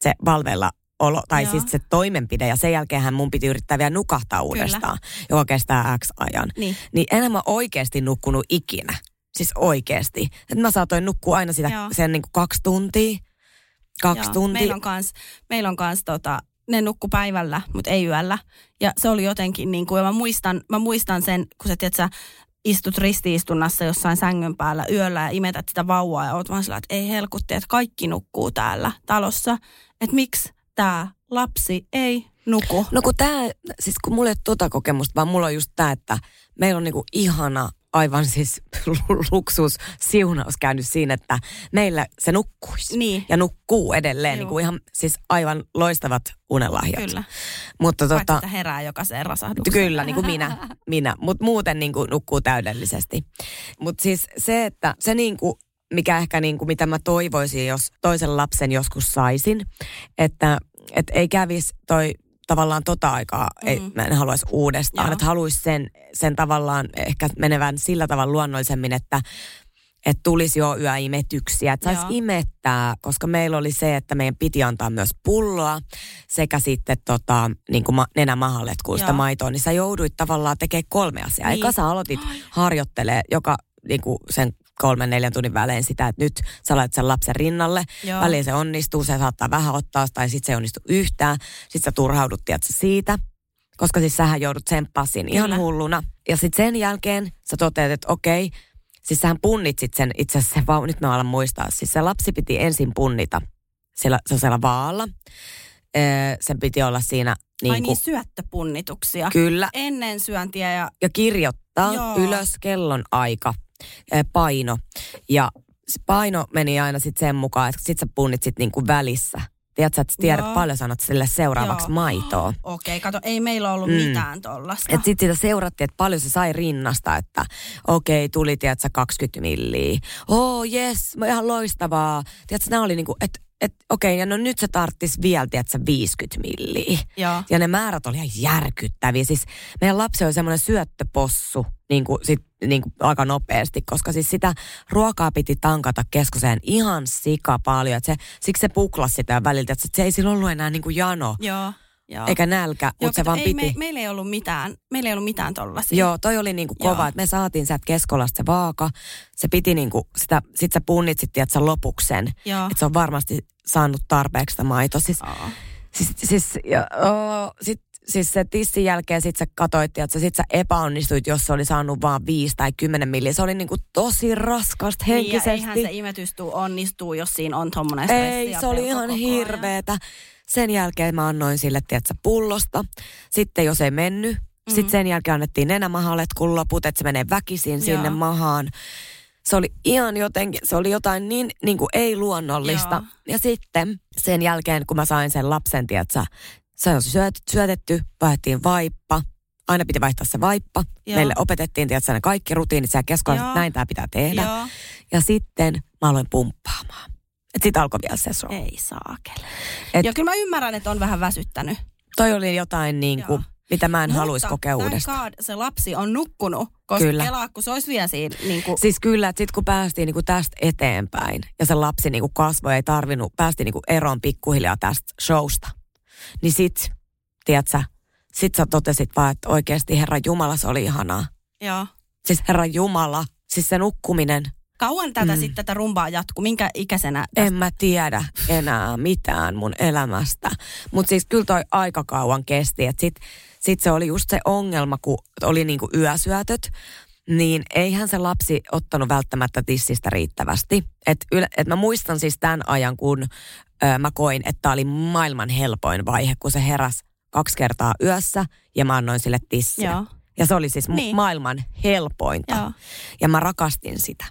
Se valveilla olo, tai siis se toimenpide, ja sen jälkeen mun piti yrittää vielä nukahtaa uudestaan, joka kestää X ajan. Niin en mä oikeasti nukkunut ikinä. Siis oikeesti. Et mä saatoin nukkua aina sitä sen niinku 2 tuntia. Tuntia. Meillä on kans ne nukku päivällä, mutta ei yöllä. Ja se oli jotenkin niinku, ja mä muistan sen, kun sä tiedät, sä istut ristiistunnassa jossain sängyn päällä yöllä ja imetät sitä vauvaa ja oot vaan sillä, että ei helkutti, että kaikki nukkuu täällä talossa. Että miksi tää lapsi ei nuku? No kun tää, siis kun mulla ei ole kokemusta, vaan mulla on just tää, että meillä on niinku ihana... Aivan siis luksus, siunaus käynyt siinä, että meillä se nukkuisi ja nukkuu edelleen. Niin kuin ihan siis aivan loistavat unelahjat. Kyllä. Mutta vaikka sitä herää jokaiseen rasahdukseen. Kyllä, niin kuin minä. Mutta muuten niin kuin nukkuu täydellisesti. Mutta siis se, että se niin kuin, mikä ehkä niin kuin, mitä mä toivoisin, jos toisen lapsen joskus saisin, että ei kävisi toi... Tavallaan aikaa mä en haluaisi uudestaan, että haluaisi sen tavallaan ehkä menevän sillä tavalla luonnollisemmin, että tulisi jo yöimetyksiä, että saisi imettää, koska meillä oli se, että meidän piti antaa myös pulloa sekä sitten niin kuin nenämahaletkuista maitoa, niin sä jouduit tavallaan tekemään 3 asiaa. Niin. Eka sä aloitit harjoittelemaan joka niin kuin sen 3–4 tunnin välein sitä, että nyt sä laitat sen lapsen rinnalle, väliin se onnistuu, se saattaa vähän ottaa tai sitten se ei onnistu yhtään, sitten sä turhaudut siitä, koska siis sähän joudut tsemppaa siinä ihan hulluna. Ja sitten sen jälkeen sä toteat, että okei, siis sähän punnitsit sen itse asiassa, nyt mä alan muistaa, siis se lapsi piti ensin punnita siellä vaalla, sen piti olla siinä. Niin syöttöpunnituksia. Kyllä. Ennen syöntiä ja... Ja kirjoittaa ylös kellon aika. Paino. Ja paino meni aina sitten sen mukaan, että sit sä punnitsit niinku välissä. Tiedätkö, että tiedät paljon sanot sille seuraavaksi maitoa. Okei, kato, ei meillä ollut mitään tollasta. Että sitten sitä seurattiin, että paljon se sai rinnasta, että okei, tuli, tiedätkö, 20 milliä. Oh, jes, ihan loistavaa. Tiedätkö, nämä oli niinku, että okei, ja no nyt se tarttisi vielä, tiedätkö, 50 milliä. Ja ne määrät oli ihan järkyttäviä. Siis meidän lapsi oli semmoinen syöttöpossu, niin kuin aika nopeasti, koska siis sitä ruokaa piti tankata keskoseen ihan sika paljon. Siksi se puklasi sitä väliltä, että se ei silloin ollut enää niin kuin jano. Joo. Eikä nälkä, mutta se vaan ei, piti. Meillä ei ollut mitään tollasia. Joo, toi oli niinku kova, että me saatiin sieltä Keskolasta se vaaka. Se piti niinku sitä, sit sä punnitsittiin, että sä lopuksi sen. Että se on varmasti saanut tarpeeksi sitä maitoa. Siis se tissin jälkeen sit sä katoit, että sit sä epäonnistuit, jos se oli saanut vaan 5 tai 10 milliä. Se oli niinku tosi raskasta henkisesti. Niin, eihän se imetys onnistuu, jos siinä on tommoinen stressi. Ei, se oli ihan hirveetä. Sen jälkeen mä annoin sille, tietsä, pullosta. Sitten jos ei mennyt, sitten sen jälkeen annettiin nenämahalet, kun loput, että se menee väkisin sinne mahaan. Se oli ihan jotenkin, se oli jotain niin kuin ei luonnollista. Joo. Ja sitten sen jälkeen, kun mä sain sen lapsen, tietsä, se on syötetty, vaihdettiin vaippa. Aina piti vaihtaa se vaippa. Joo. Meille opetettiin, tietsä, ne kaikki rutiinit siellä Keskolassa, että näin tää pitää tehdä. Joo. Ja sitten mä aloin pumppaamaan. Että sit alkoi vielä se show. Ei saakele. Joo, kyllä mä ymmärrän, että on vähän väsyttänyt. Toi oli jotain niinku, mitä mä en haluaisi kokea uudestaan. Mutta se lapsi on nukkunut, koska elää, kun se olisi vielä siinä niinku. Siis kyllä, että sit kun päästiin niinku tästä eteenpäin ja se lapsi niinku kasvoi, ei tarvinnut, päästiin niinku eroon pikkuhiljaa tästä showsta. Niin sit, tiiätsä, sit sä totesit vaan, että oikeesti Herran Jumala, se oli ihanaa. Joo. Siis Herran Jumala, siis se nukkuminen. Kauan tätä sitten tätä rumbaa jatkuu? Minkä ikäisenä? En mä tiedä enää mitään mun elämästä. Mutta siis kyllä toi aika kauan kesti. Sitten se oli just se ongelma, kun oli niinku yösyötöt. Niin eihän se lapsi ottanut välttämättä tissistä riittävästi. Et mä muistan siis tämän ajan, kun mä koin, että tää oli maailman helpoin vaihe, kun se heräsi 2 kertaa yössä ja mä annoin sille tissiä. Joo. Ja se oli siis maailman helpointa. Joo. Ja mä rakastin sitä.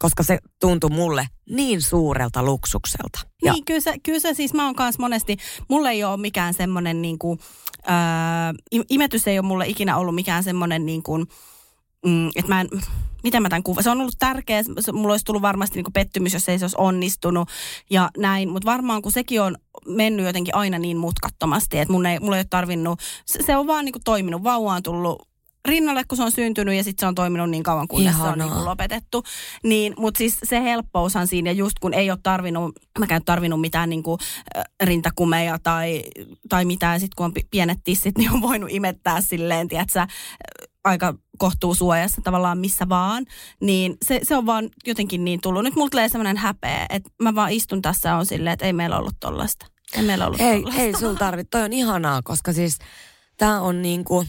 Koska se tuntui mulle niin suurelta luksukselta. Ja niin, kyllä se siis mä oon kanssa monesti, mulle ei ole mikään semmoinen niinku, imetys ei ole mulle ikinä ollut mikään semmoinen niinku, että mä en, miten mä tämän kuvan, se on ollut tärkeä, mulla olisi tullut varmasti niinku pettymys, jos ei se olisi onnistunut ja näin, mutta varmaan kun sekin on mennyt jotenkin aina niin mutkattomasti, että mulla ei ole tarvinnut, se on vaan niinku toiminut, vauva on tullut rinnalle, kun se on syntynyt ja sitten se on toiminut niin kauan, kunnes se on niin lopetettu. Niin, mutta siis se helppoushan siinä, ja just kun ei ole tarvinnut, mäkään en tarvinnut mitään niin kuin rintakumeja tai mitään. Sitten kun on pienet tissit, niin on voinut imettää silleen, tiiätsä, aika kohtuusuojassa tavallaan missä vaan. Niin se on vaan jotenkin niin tullut. Nyt mulla tulee sellainen häpeä, että mä vaan istun tässä ja on silleen, että ei meillä ollut tollaista. Ei sulla tarvitse. Toi on ihanaa, koska siis tää on niinku.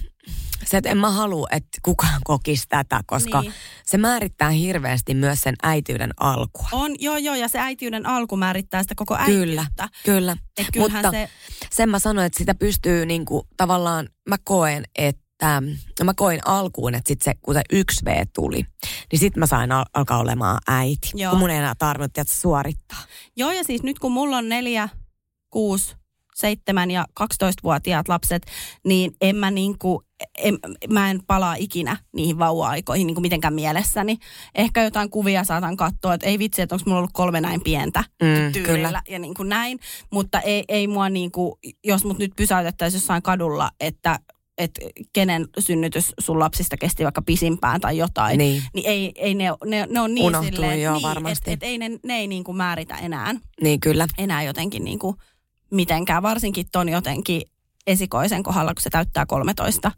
Se, että en mä halua, että kukaan kokisi tätä, koska se määrittää hirveästi myös sen äitiyden alkua. On, joo, ja se äitiyden alku määrittää sitä koko äitiyttä. Kyllä. Mutta se sen mä sanoin, että sitä pystyy niinku tavallaan, mä koin alkuun, että sit se, kun se 1V tuli, niin sit mä sain alkaa olemaan äiti. Joo. Kun mun ei enää tarvinnut, että se suorittaa. Joo, ja siis nyt kun mulla on 4, 6, 7 ja 12-vuotiaat lapset, niin en mä niinku. Mä en palaa ikinä niihin vauva-aikoihin niin kuin mitenkään mielessäni. Ehkä jotain kuvia saatan katsoa, että ei vitsi, että onko mulla ollut 3 näin pientä tyylillä ja niin kuin näin. Mutta ei mua niin kuin, jos mut nyt pysäytettäisiin jossain kadulla, että kenen synnytys sun lapsista kesti vaikka pisimpään tai jotain, niin ei ne on niin unohtuu, silleen, joo, niin, että ei ne ei niin kuin määritä enää. Niin kyllä. Enää jotenkin niin kuin mitenkään, varsinkin ton jotenkin esikoisen kohdalla, kun se täyttää 13.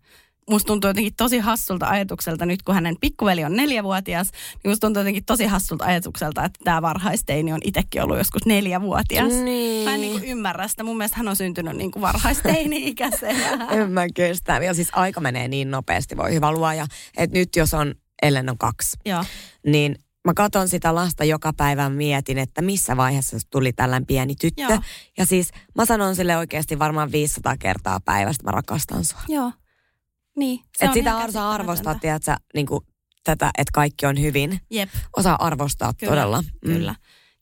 Musta tuntuu jotenkin tosi hassulta ajatukselta nyt, kun hänen pikkuveli on 4-vuotias, niin musta tuntuu jotenkin tosi hassulta ajatukselta, että tämä varhaisteini on itsekin ollut joskus 4-vuotias. Niin. Mä en niin kuin ymmärrä sitä. Mun mielestä hän on syntynyt niin kuin varhaisteini-ikäisenä. En mä kestä. Ja siis aika menee niin nopeasti, voi hyvä luoja. Että nyt jos on, Ellen on 2, joo, niin mä katson sitä lasta joka päivä, mietin, että missä vaiheessa tuli tällainen pieni tyttö. Joo. Ja siis mä sanon sille oikeasti varmaan 500 kertaa päivästä, mä rakastan sua. Joo, niin. Että sitä osaa arvostaa, tiedätkö, niin kuin tätä, että kaikki on hyvin. Jep. Osaa arvostaa, kyllä, todella. Kyllä.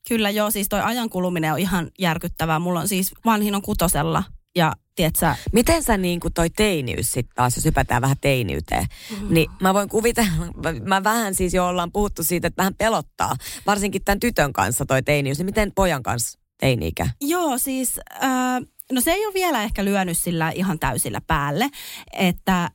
Kyllä, joo, siis toi ajan kuluminen on ihan järkyttävää. Mulla on siis vanhin on 6. Ja tietsä, miten sä niin kuin toi teiniys sitten taas, jos hypätään vähän teiniyteen, niin mä voin kuvitella, mä vähän siis jo ollaan puhuttu siitä, että vähän pelottaa, varsinkin tämän tytön kanssa toi teiniys, niin miten pojan kanssa teini-ikä? Joo, siis, no se ei ole vielä ehkä lyönyt sillä ihan täysillä päälle, että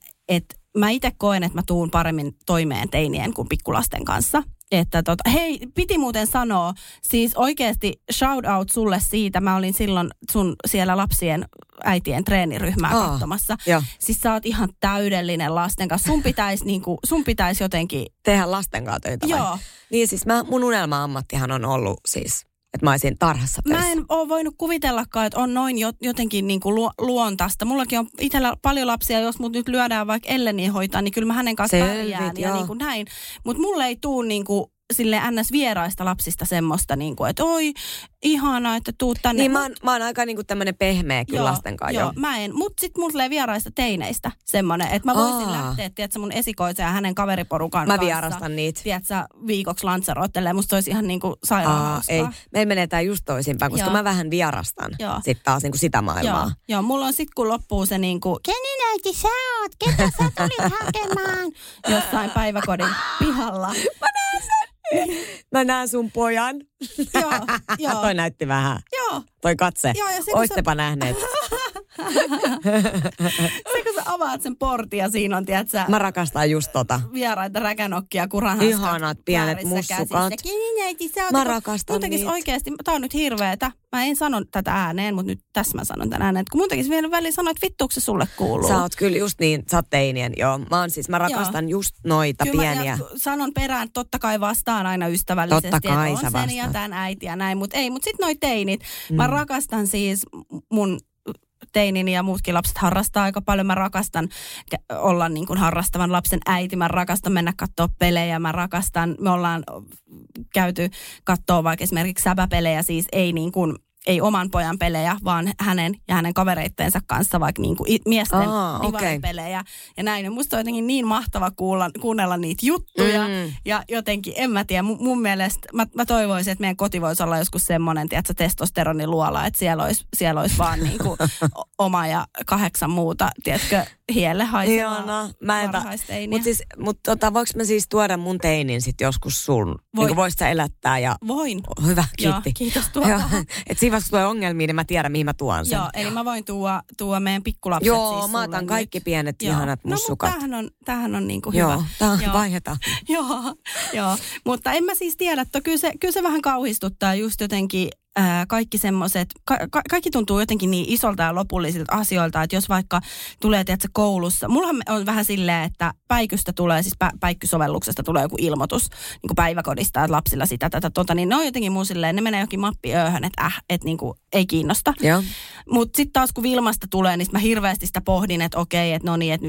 mä itse koen, että mä tuun paremmin toimeen teinien kuin pikkulasten kanssa. Että hei, piti muuten sanoa, siis oikeasti shout out sulle siitä, mä olin silloin sun siellä lapsien äitien treeniryhmää katsomassa. Jo. Siis sä oot ihan täydellinen lasten kanssa, sun pitäis jotenkin... Tehdä lasten kanssa töitä vai? Joo. Niin siis mun unelma-ammattihan on ollut siis... Että mä olisin tarhassa töissä. Mä en ole voinut kuvitellakaan, että on noin jotenkin niin kuin luontaista. Mullakin on itsellä paljon lapsia, jos mut nyt lyödään vaikka Elleniin hoitaa, niin kyllä mä hänen kanssa pärjään ja niin kuin näin. Mutta mulle ei tule niin kuin silleen NS-vieraista lapsista semmoista, niin kuin, että oi, ihanaa, että tuu tänne. Niin mä oon aika niin kuin tämmönen pehmeä kyllä lasten kanssa. Joo, mä en. Mut sit mun tulee vieraista teineistä semmonen, että mä voisin lähteä, tiedätkö, mun esikoisen ja hänen kaveriporukan kanssa. Mä vierastan niitä. Tiedätkö, viikoksi Lanzarotelle. Musta olisi ihan niin kuin sairaan hauskaa. Meillä menee tää just toisinpäin, koska mä vähän vierastan sit taas niin kuin sitä maailmaa. Joo, mulla on sit kun loppuu se niin kuin, kenen äiti sä oot? Ketä sä tulit hakemaan? Jossain päiväkodin pihalla. Mä näen sun pojan. Joo. Toi näytti vähän. Joo. Toi katse. Joo, ja se, oistepa nähneet. Se kun sä avaat sen portin ja siinä on, tiedät sä... Mä rakastan just tota. Vieraita räkänokkia, kuranhaskat. Ihanat pienet mussukat. Mä rakastan niitä. Oikeasti, tää on nyt hirveetä. Mä en sano tätä ääneen, mutta nyt tässä mä sanon tän ääneen. Kun mun tekis vielä väliin sanoa, että vittuuko se sulle kuuluu? Sä oot kyllä just niin, sä oot teinien, joo. Mä rakastan just noita kyllä pieniä. Kyllä sanon perään, totta kai vastaan aina ystävällisesti. Totta kai sä vastaat. On sen ja tän äiti ja näin, mutta ei. Mutta sit noi teinit. Mä rakastan siis mun... Teinini ja muutkin lapset harrastaa aika paljon. Mä rakastan olla niin kuin harrastavan lapsen äiti. Mä rakastan mennä katsoa pelejä. Mä rakastan, me ollaan käyty katsoa vaikka esimerkiksi säbäpelejä, siis ei niin kuin, ei oman pojan pelejä, vaan hänen ja hänen kavereittensa kanssa vaikka niin kuin miesten pelejä ja näin. Ja musta on jotenkin niin mahtava kuunnella niitä juttuja ja jotenkin, en mä tiedä, mun mielestä, mä toivoisin, että meidän koti voisi olla joskus semmoinen, tiedätkö, testosteroniluola, että siellä olisi vaan niin kuin oma ja 8 muuta, tiedätkö, hielle haisevaa varhaisteiniä. Mutta voinko mä siis tuoda mun teinin sit joskus sun? Niin voisit sä elättää ja... Voin. Hyvä, kiitti. Joo, kiitos tuolta. Jos tulee ongelmia, niin mä tiedän, mihin mä tuon sen. Joo, eli mä voin tuoda meidän pikkulapset. Joo, siis mä otan kaikki nyt pienet ihanat mussukat. No, mutta tämähän on niinku hyvä. Joo, tämähän vaihetaan. Joo, mutta en mä siis tiedä, että kyllä se vähän kauhistuttaa just jotenkin kaikki semmoiset, kaikki tuntuu jotenkin niin isolta ja lopullisilta asioilta, että jos vaikka tulee, tiedätkö, koulussa, mullahan on vähän silleen, että päikystä tulee, siis päikkysovelluksesta tulee joku ilmoitus niin kuin päiväkodista, että lapsilla sitä, niin ne on jotenkin mun silleen, ne menee johonkin mappiööhön, että niin kuin ei kiinnosta. Mutta sitten taas kun Vilmasta tulee, niin mä hirveästi sitä pohdin, että okei, että no niin, että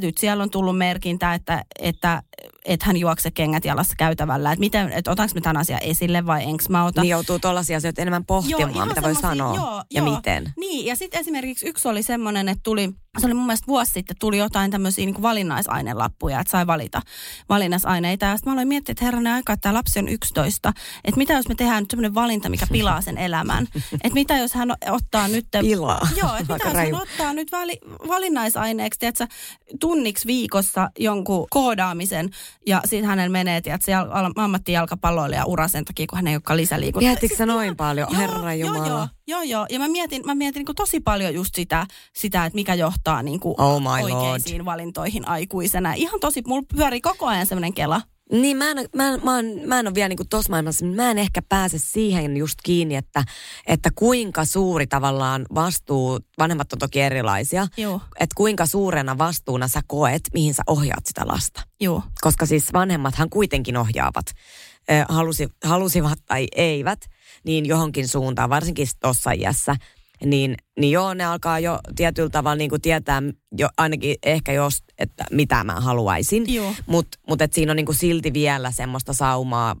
nyt siellä on tullut merkintä, että hän juokse kengät jalassa käytävällä, että miten, että otanko mä tämän asian esille vai enkö mä otan. Niin joutuu tuollaisia asioita enemmän pohtimaan, mitä voi sanoa miten. Niin, ja sitten esimerkiksi yksi oli semmoinen, että se oli mun mielestä vuosi sitten, tuli jotain tämmöisiä niin kuin valinnaisaineelappuja, että sai valita valinnaisaineita. Ja sitten mä aloin miettiä, että herranen aika, että tämä lapsi on 11. Että mitä jos me tehdään nyt semmoinen valinta, mikä pilaa sen elämän. Että mitä jos hän ottaa nyt... Pilaa. Joo, että mitä jos hän ottaa nyt valinnaisaineeksi, tiedätkö, tunniksi viikossa jonkun koodaamisen. Ja sitten hänen menee, tiedätkö, ammattijalkapalloilija ura sen takia, kun hän ei olekaan lisäliikunta. Mietitkö sä noin paljon, herranjumala? Joo. Ja mä mietin niin kuin tosi paljon just sitä, että mikä johtaa niin kuin oikeisiin valintoihin aikuisena. Ihan tosi, mulla pyörii koko ajan semmoinen kela. Niin, mä en ole vielä niin kuin tossa maailmassa, mä en ehkä pääse siihen just kiinni, että kuinka suuri tavallaan vastuu, vanhemmat on toki erilaisia, että kuinka suurena vastuuna sä koet, mihin sä ohjaat sitä lasta. Joo. Koska siis vanhemmathan kuitenkin ohjaavat, halusivat tai eivät, niin johonkin suuntaan, varsinkin tuossa iässä, niin joo, ne alkaa jo tietyllä tavalla niin kuin tietää, jo, ainakin ehkä jos, että mitä mä haluaisin. Mutta siinä on niin kuin silti vielä semmoista saumaa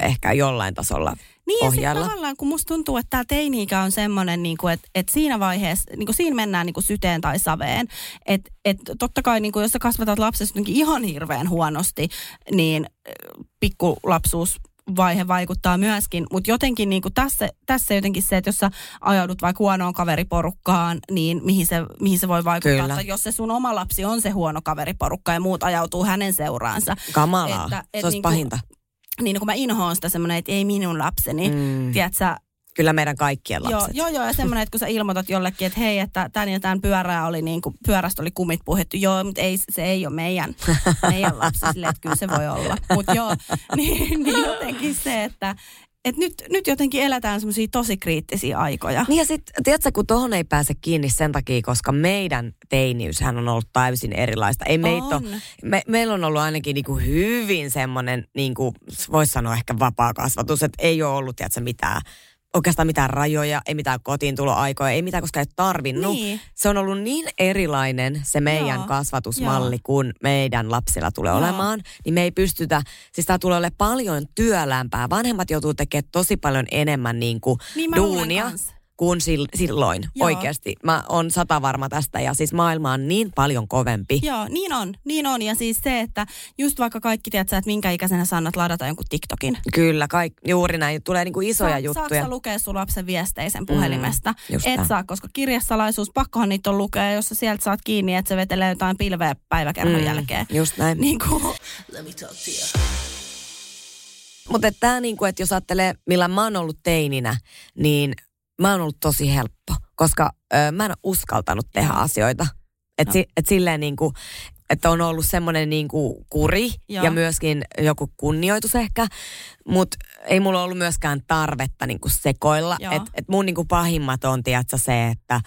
ehkä jollain tasolla ohjailla. Niin, ja tavallaan kun musta tuntuu, että tää teini-ikä on semmoinen, niin että siinä vaiheessa, niin siinä mennään niin kuin syteen tai saveen. Että totta kai, niin kuin jos sä kasvatat lapsesi jotenkin ihan hirveän huonosti, niin pikkulapsuus... vaihe vaikuttaa myöskin, mutta jotenkin niin kuin tässä jotenkin se, että jos sä ajaudut vaikka huonoon kaveriporukkaan, niin mihin se voi vaikuttaa, jos se sun oma lapsi on se huono kaveriporukka ja muut ajautuu hänen seuraansa. Kamalaa, että se olisi niin pahinta. Niin kun mä inhoon sitä semmoinen, että ei minun lapseni, tiedätkö, Kyllä meidän kaikkien lapset. Joo, ja semmoinen, että kun sä ilmoitat jollekin, että hei, että tän ja tän pyörää oli niin kuin, pyörästä oli kumit puhittu. Joo, mutta ei, se ei ole meidän lapsi silleen, että kyllä se voi olla. Mutta joo, niin jotenkin se, että nyt jotenkin eletään semmoisia tosi kriittisiä aikoja. Niin ja sitten, tiedätkö, kun tohon ei pääse kiinni sen takia, koska meidän teiniyshän on ollut täysin erilaista. Ei meillä on ollut ainakin niinku hyvin semmoinen, niinku, voisi sanoa ehkä vapaa kasvatus, että ei ole ollut, tiedätkö, mitään. Oikeastaan mitään rajoja, ei mitään kotiintuloaikoja, ei mitään koskaan ei tarvinnut. Niin. Se on ollut niin erilainen se meidän kasvatusmalli, kun meidän lapsilla tulee olemaan. Niin me ei pystytä, siis tämä tulee olemaan paljon työlämpää. Vanhemmat joutuu tekemään tosi paljon enemmän niin duunia kuin silloin. Joo. Oikeasti. Mä oon 100% varma tästä ja siis maailma on niin paljon kovempi. Joo, niin on. Ja siis se, että just vaikka kaikki tiedät sä, että minkä ikäisenä sä annat ladata jonkun TikTokin. Kyllä, juuri näin. Tulee niinku isoja juttuja. Saatko sä lukea sun lapsen viesteisen puhelimesta? Et saa, koska kirjasalaisuus, pakkohan niitä on lukea, jos sä sieltä saat kiinni, että se vetelee jotain pilveä päiväkerhon jälkeen. Just näin. Niinku. Let me talk to you. Mutta tää niinku, että jos ajattelee, millä mä oon ollut teininä, niin mä oon ollut tosi helppo, koska mä en ole uskaltanut tehdä asioita. Että silleen niinku, että on ollut semmoinen niinku kuri ja myöskin joku kunnioitus ehkä. Mutta ei mulla ollut myöskään tarvetta niinku sekoilla. Että mun niinku pahimmat on, tiedätkö, se, että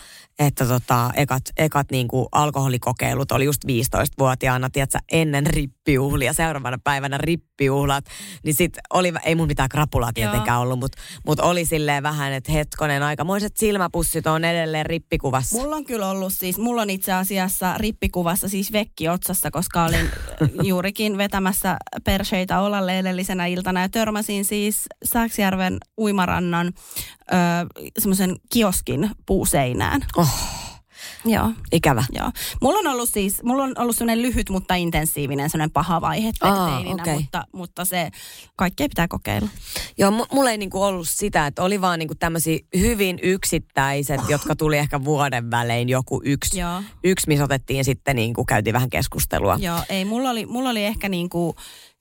ekat niinku alkoholikokeilut oli just 15-vuotiaana, tiedätkö, ennen rippijuhlia, seuraavana päivänä rippijuhlat. Niin sit oli, ei mun mitään krapulaa tietenkään ollut, mut oli silleen vähän, että hetkonen, aikamoiset silmäpussit on edelleen rippikuvassa. Mulla on kyllä ollut siis, mulla on itse asiassa rippikuvassa siis vekki otsassa, koska olin juurikin vetämässä perseitä olalle edellisenä iltana ja törmäsin siis Sääksjärven uimarannan semmoisen kioskin puuseinään. Oh. Joo. Ikävä. Joo. Mulla on ollut semmoinen lyhyt, mutta intensiivinen semmoinen paha vaihe teininä, okay. mutta se kaikkea pitää kokeilla. Joo, mulla ei niinku ollut sitä, että oli vaan niinku tämmöisiä hyvin yksittäiset, jotka tuli ehkä vuoden välein joku yksi missä otettiin sitten niinku, käytiin vähän keskustelua. Joo, ei, mulla oli ehkä niinku,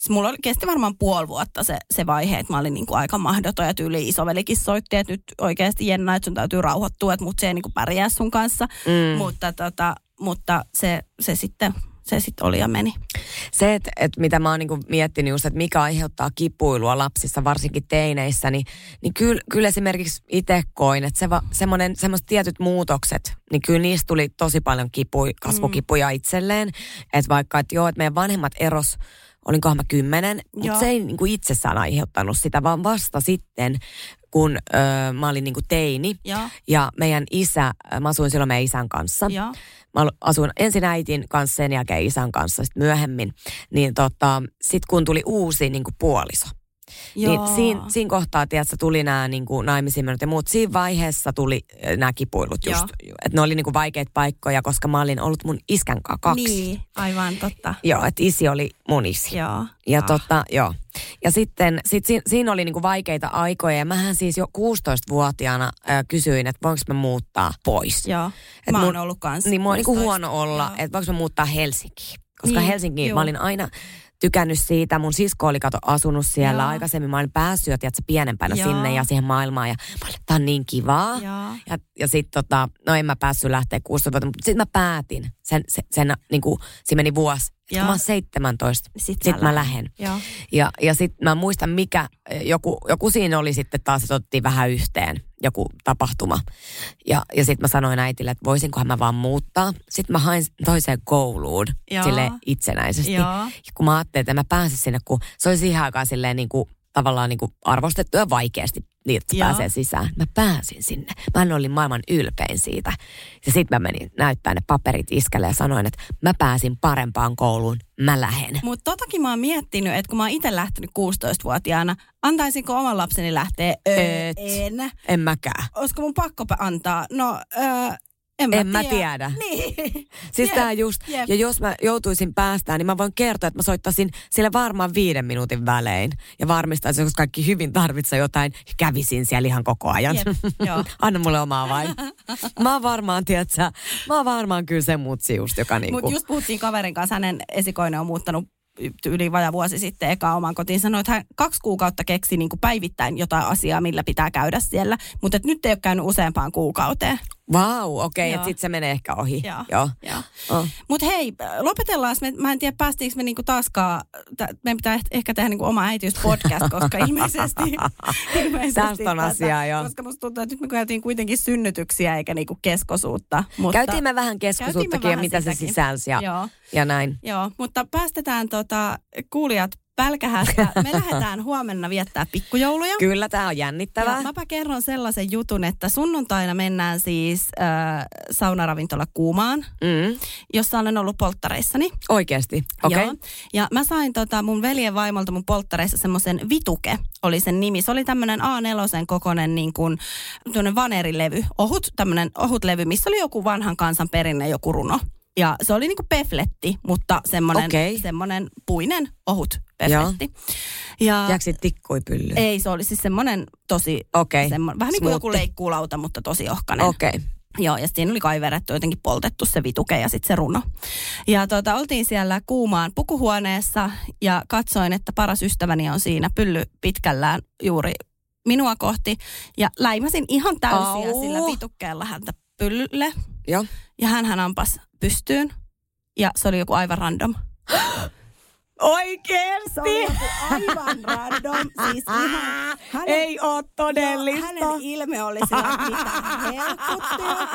mulla kesti varmaan puoli vuotta se vaihe, että mä olin niinku aika mahdoton ja tyyli isovelikin soitti, että nyt oikeasti Jenna, että sun täytyy rauhoittua, että mut se ei niinku pärjää sun kanssa. Mm. Mutta se sitten oli ja meni. Se, että mitä mä oon niinku miettinyt just, että mikä aiheuttaa kipuilua lapsissa, varsinkin teineissä, niin kyllä esimerkiksi itse koin, että semmoiset tietyt muutokset, niin kyllä niistä tuli tosi paljon kasvukipuja itselleen. Että vaikka, että joo, että meidän vanhemmat eros, olinkohan mä 10, mutta se ei niinku itsessään aiheuttanut sitä, vaan vasta sitten, kun mä olin niinku teini ja meidän isä, mä asuin silloin meidän isän kanssa. Ja. Mä asuin ensin äitin kanssa, sen jälkeen isän kanssa, sitten myöhemmin. Niin sit kun tuli uusi niinku puoliso, niin siinä kohtaa, tiedätkö, tuli nämä niinku naimisiin mennyt ja muut. Siinä vaiheessa tuli nämä kipuilut just. Että ne oli niinku vaikeita paikkoja, koska mä olin ollut mun iskän kanssa 2. Niin, aivan totta. Joo, että isi oli mun isi. Joo. Ja ja sitten siinä oli niinku vaikeita aikoja ja mähän siis jo 16-vuotiaana kysyin, että voinko mä muuttaa pois. Joo, et mä oon ollut kanssa. Niin, mua on niinku huono olla, että voinko mä muuttaa Helsinkiin. Koska Helsinkiin mä olin aina tykännyt siitä. Mun sisko oli asunut siellä aikaisemmin. Mä olin päässyt, tiedätkö, pienempänä sinne ja siihen maailmaan. Ja mä olin, tää on niin kivaa. Ja sit en mä päässyt lähteä 16-vuotiaana. Mutta sit mä päätin. Sen siinä meni vuosi. Kun mä oon 17, sit mä lähden. Ja sit mä muistan, mikä joku siinä oli sitten taas, että otettiin vähän yhteen. Joku tapahtuma. Ja sit mä sanoin äitille, että voisinkohan mä vaan muuttaa. Sit mä hain toiseen kouluun silleen itsenäisesti. Kun mä ajattelin, että en mä pääse sinne, kun se oli siihen aikaan silleen niinku, tavallaan niinku arvostettu ja vaikeasti niitä, että pääsee sisään. Mä pääsin sinne. Mä olin maailman ylpein siitä. Ja sit mä menin näyttää ne paperit iskelle ja sanoin, että mä pääsin parempaan kouluun. Mä lähden. Mutta totakin mä oon miettinyt, että kun mä oon itse lähtenyt 16-vuotiaana, antaisinko oman lapseni lähteä? En. En mäkään. Olisiko mun pakko antaa? No, en mä tiedä. Niin. Siis tää just, ja jos mä joutuisin päästään, niin mä voin kertoa, että mä soittaisin sille varmaan 5 minuutin välein. Ja varmistaisin, jos kaikki hyvin tarvitsee jotain, kävisin siellä ihan koko ajan. Anna mulle omaa vain. Mä oon varmaan kyllä se mutsi just, joka niinku. Mut just puhuttiin kaverin kanssa, hänen esikoinen on muuttanut yli vajaa vuosi sitten eka oman kotiin sanoi, että hän 2 kuukautta keksi niin kuin päivittäin jotain asiaa, millä pitää käydä siellä. Mutta nyt ei ole käynyt useampaan kuukauteen. Vau, wow, okei, että sitten se menee ehkä ohi. Joo. Mutta hei, lopetellaan. Mä en tiedä, päästiinkö me niinku taaskaan. Meidän pitää ehkä tehdä niinku oma äitiyspodcast, koska ilmeisesti tästä on asiaa, joo. Koska musta tuntuu, että nyt me käytiin kuitenkin synnytyksiä eikä niinku keskosuutta. Mutta käytiin me vähän keskosuuttakin ja mitä se sisälsi ja näin. Joo, mutta päästetään kuulijat pälkähästä. Me lähdetään huomenna viettää pikkujouluja. Kyllä, tää on jännittävää. Ja mäpä kerron sellaisen jutun, että sunnuntaina mennään siis saunaravintola Kuumaan, jossa olen ollut polttareissani. Oikeesti? Okei. Okay. Ja mä sain mun veljen vaimolta mun polttareissa semmoisen Vituke, oli sen nimi. Se oli tämmönen A4 kokoinen niin kuin vanerilevy, ohut levy, missä oli joku vanhan kansan perinne, joku runo. Ja se oli niinku pefletti, mutta semmonen puinen ohut pefletti. Jääkö sit tikkui pyllyyn? Ei, se oli siis semmonen tosi, vähän niin kuin joku leikkuulauta, mutta tosi ohkainen. Okei. Joo, ja siinä oli kaiverettu, jotenkin poltettu se Vituke ja sitten se runo. Ja oltiin siellä Kuumaan pukuhuoneessa ja katsoin, että paras ystäväni on siinä pylly pitkällään juuri minua kohti. Ja läimäsin ihan täysiä sillä Vitukkeella häntä pyllylle. Joo. Ja hänhän ampasi pystyyn. Ja se oli joku aivan random. Oikeesti? Se oli joku aivan random. Siis ihan, ei oo todellista. Hänen ilme oli silleen, mitä helkuttia.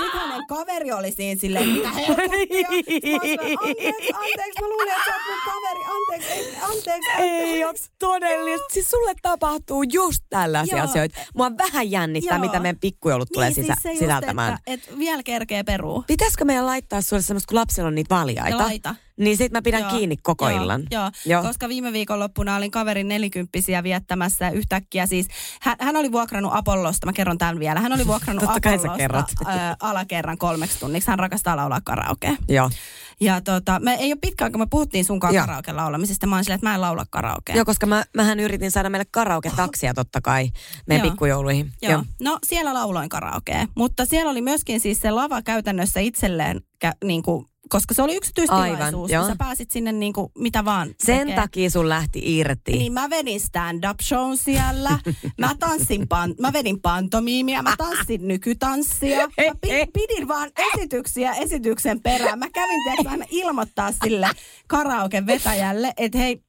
Sitten hänen kaveri oli siinä silleen, mitä helkuttia. Anteeksi, mä luulin, että sä oot mun kaveri. Anteeksi. Ei oo todellista. Siis sulle tapahtuu just tällaisia asioita. Mua vähän jännittää, mitä meidän pikkujoulut tulee sisältämään. Että vielä kerkee peruu. Pitäisikö meidän laittaa sulle semmoista, kun lapsilla on niitä valjaita? Laita. Niin sit mä pidän kiinni koko illan. Joo, koska viime viikonloppuna olin kaverin 40-vuotiaana viettämässä yhtäkkiä. Siis hän oli vuokrannut Apollosta, mä kerron tämän vielä. Hän oli vuokrannut Apollosta alakerran 3 tunniksi. Hän rakastaa laulaa karaokea. Joo. Ja me ei ole pitkään, kun me puhuttiin sunkaan karaoke laulamisesta. Mä oon silleen, että mä en laula karaokea. Joo, koska mähän yritin saada meille karaoke-taksia totta kai meidän pikkujouluihin. Joo. No siellä lauloin karaokea. Mutta siellä oli myöskin siis se lava käytännössä itselleen niinku... Koska se oli yksityistilaisuus, sä pääsit sinne niin kuin mitä vaan. Sen takia sun lähti irti. Niin mä vedin stand-up-shown siellä, mä vedin pantomiimia, mä tanssin nykytanssia. Mä pidin vaan esityksiä esityksen perään. Mä kävin teille aina ilmoittaa sille karaoke-vetäjälle, että hei,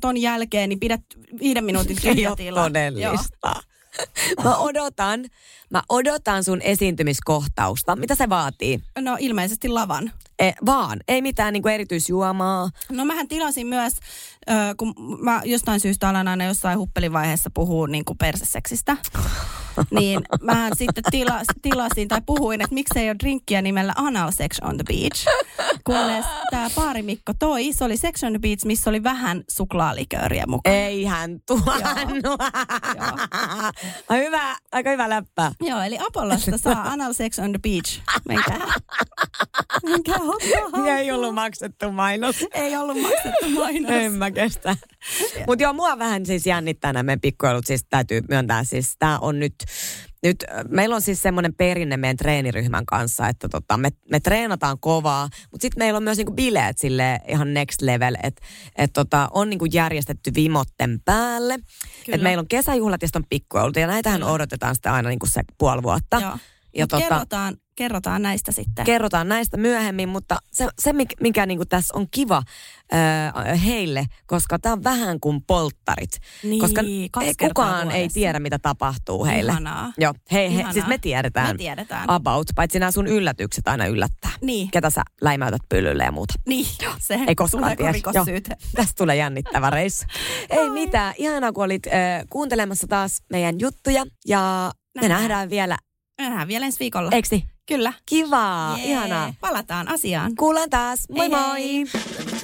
ton jälkeen niin pidät 5 minuutin tyhjätila. Todellista. Mä odotan sun esiintymiskohtausta. Mitä se vaatii? No ilmeisesti lavan. Ei mitään niin kuin erityisjuomaa. No mähän tilasin myös, kun mä jostain syystä alan aina jossain huppelivaiheessa puhuu niin kuin perseseksistä. Niin mähän sitten tilasin tai puhuin, että miksei ole drinkkiä nimellä Anal Sex on the Beach. Kunnes tää baarimikko toi, se oli Sex on the Beach, missä oli vähän suklaalikööriä mukaan. Eihän tuonut. Aika hyvä läppä. Joo, eli Apollosta saa Anal Sex on the Beach. Menkää hoppaa. Ei ollut maksettu mainos. En mä kestä. Mutta joo, mua vähän siis jännittää nämä pikkujoulut, siis täytyy myöntää, siis tää on nyt meillä on siis semmoinen perinne meidän treeniryhmän kanssa, että me treenataan kovaa, mutta sitten meillä on myös niinku bileet sille ihan next level, että on niinku järjestetty vimotten päälle. Et meillä on kesäjuhlat ja sitten on pikkujoulut ja näitähän odotetaan sitten aina niinku se puoli vuotta. Joo. Ja kerrotaan näistä sitten. Kerrotaan näistä myöhemmin, mutta se mikä niinku tässä on kiva heille, koska tämä on vähän kuin polttarit. Niin, koska kukaan ei tiedä, mitä tapahtuu heille. Ihanaa. Joo, siis me tiedetään about, paitsi nämä sun yllätykset aina yllättää. Niin. Ketä sä läimäytät pyllylle ja muuta. Niin, se ei koskaan tiedä. Tästä tulee jännittävä reissu. Ei mitään, ihanaa kun olit kuuntelemassa taas meidän juttuja ja me nähdään vielä. Ensi viikolla. Eikö? Kyllä. Kivaa, ihanaa. Palataan asiaan. Kuullaan taas. Moi moi.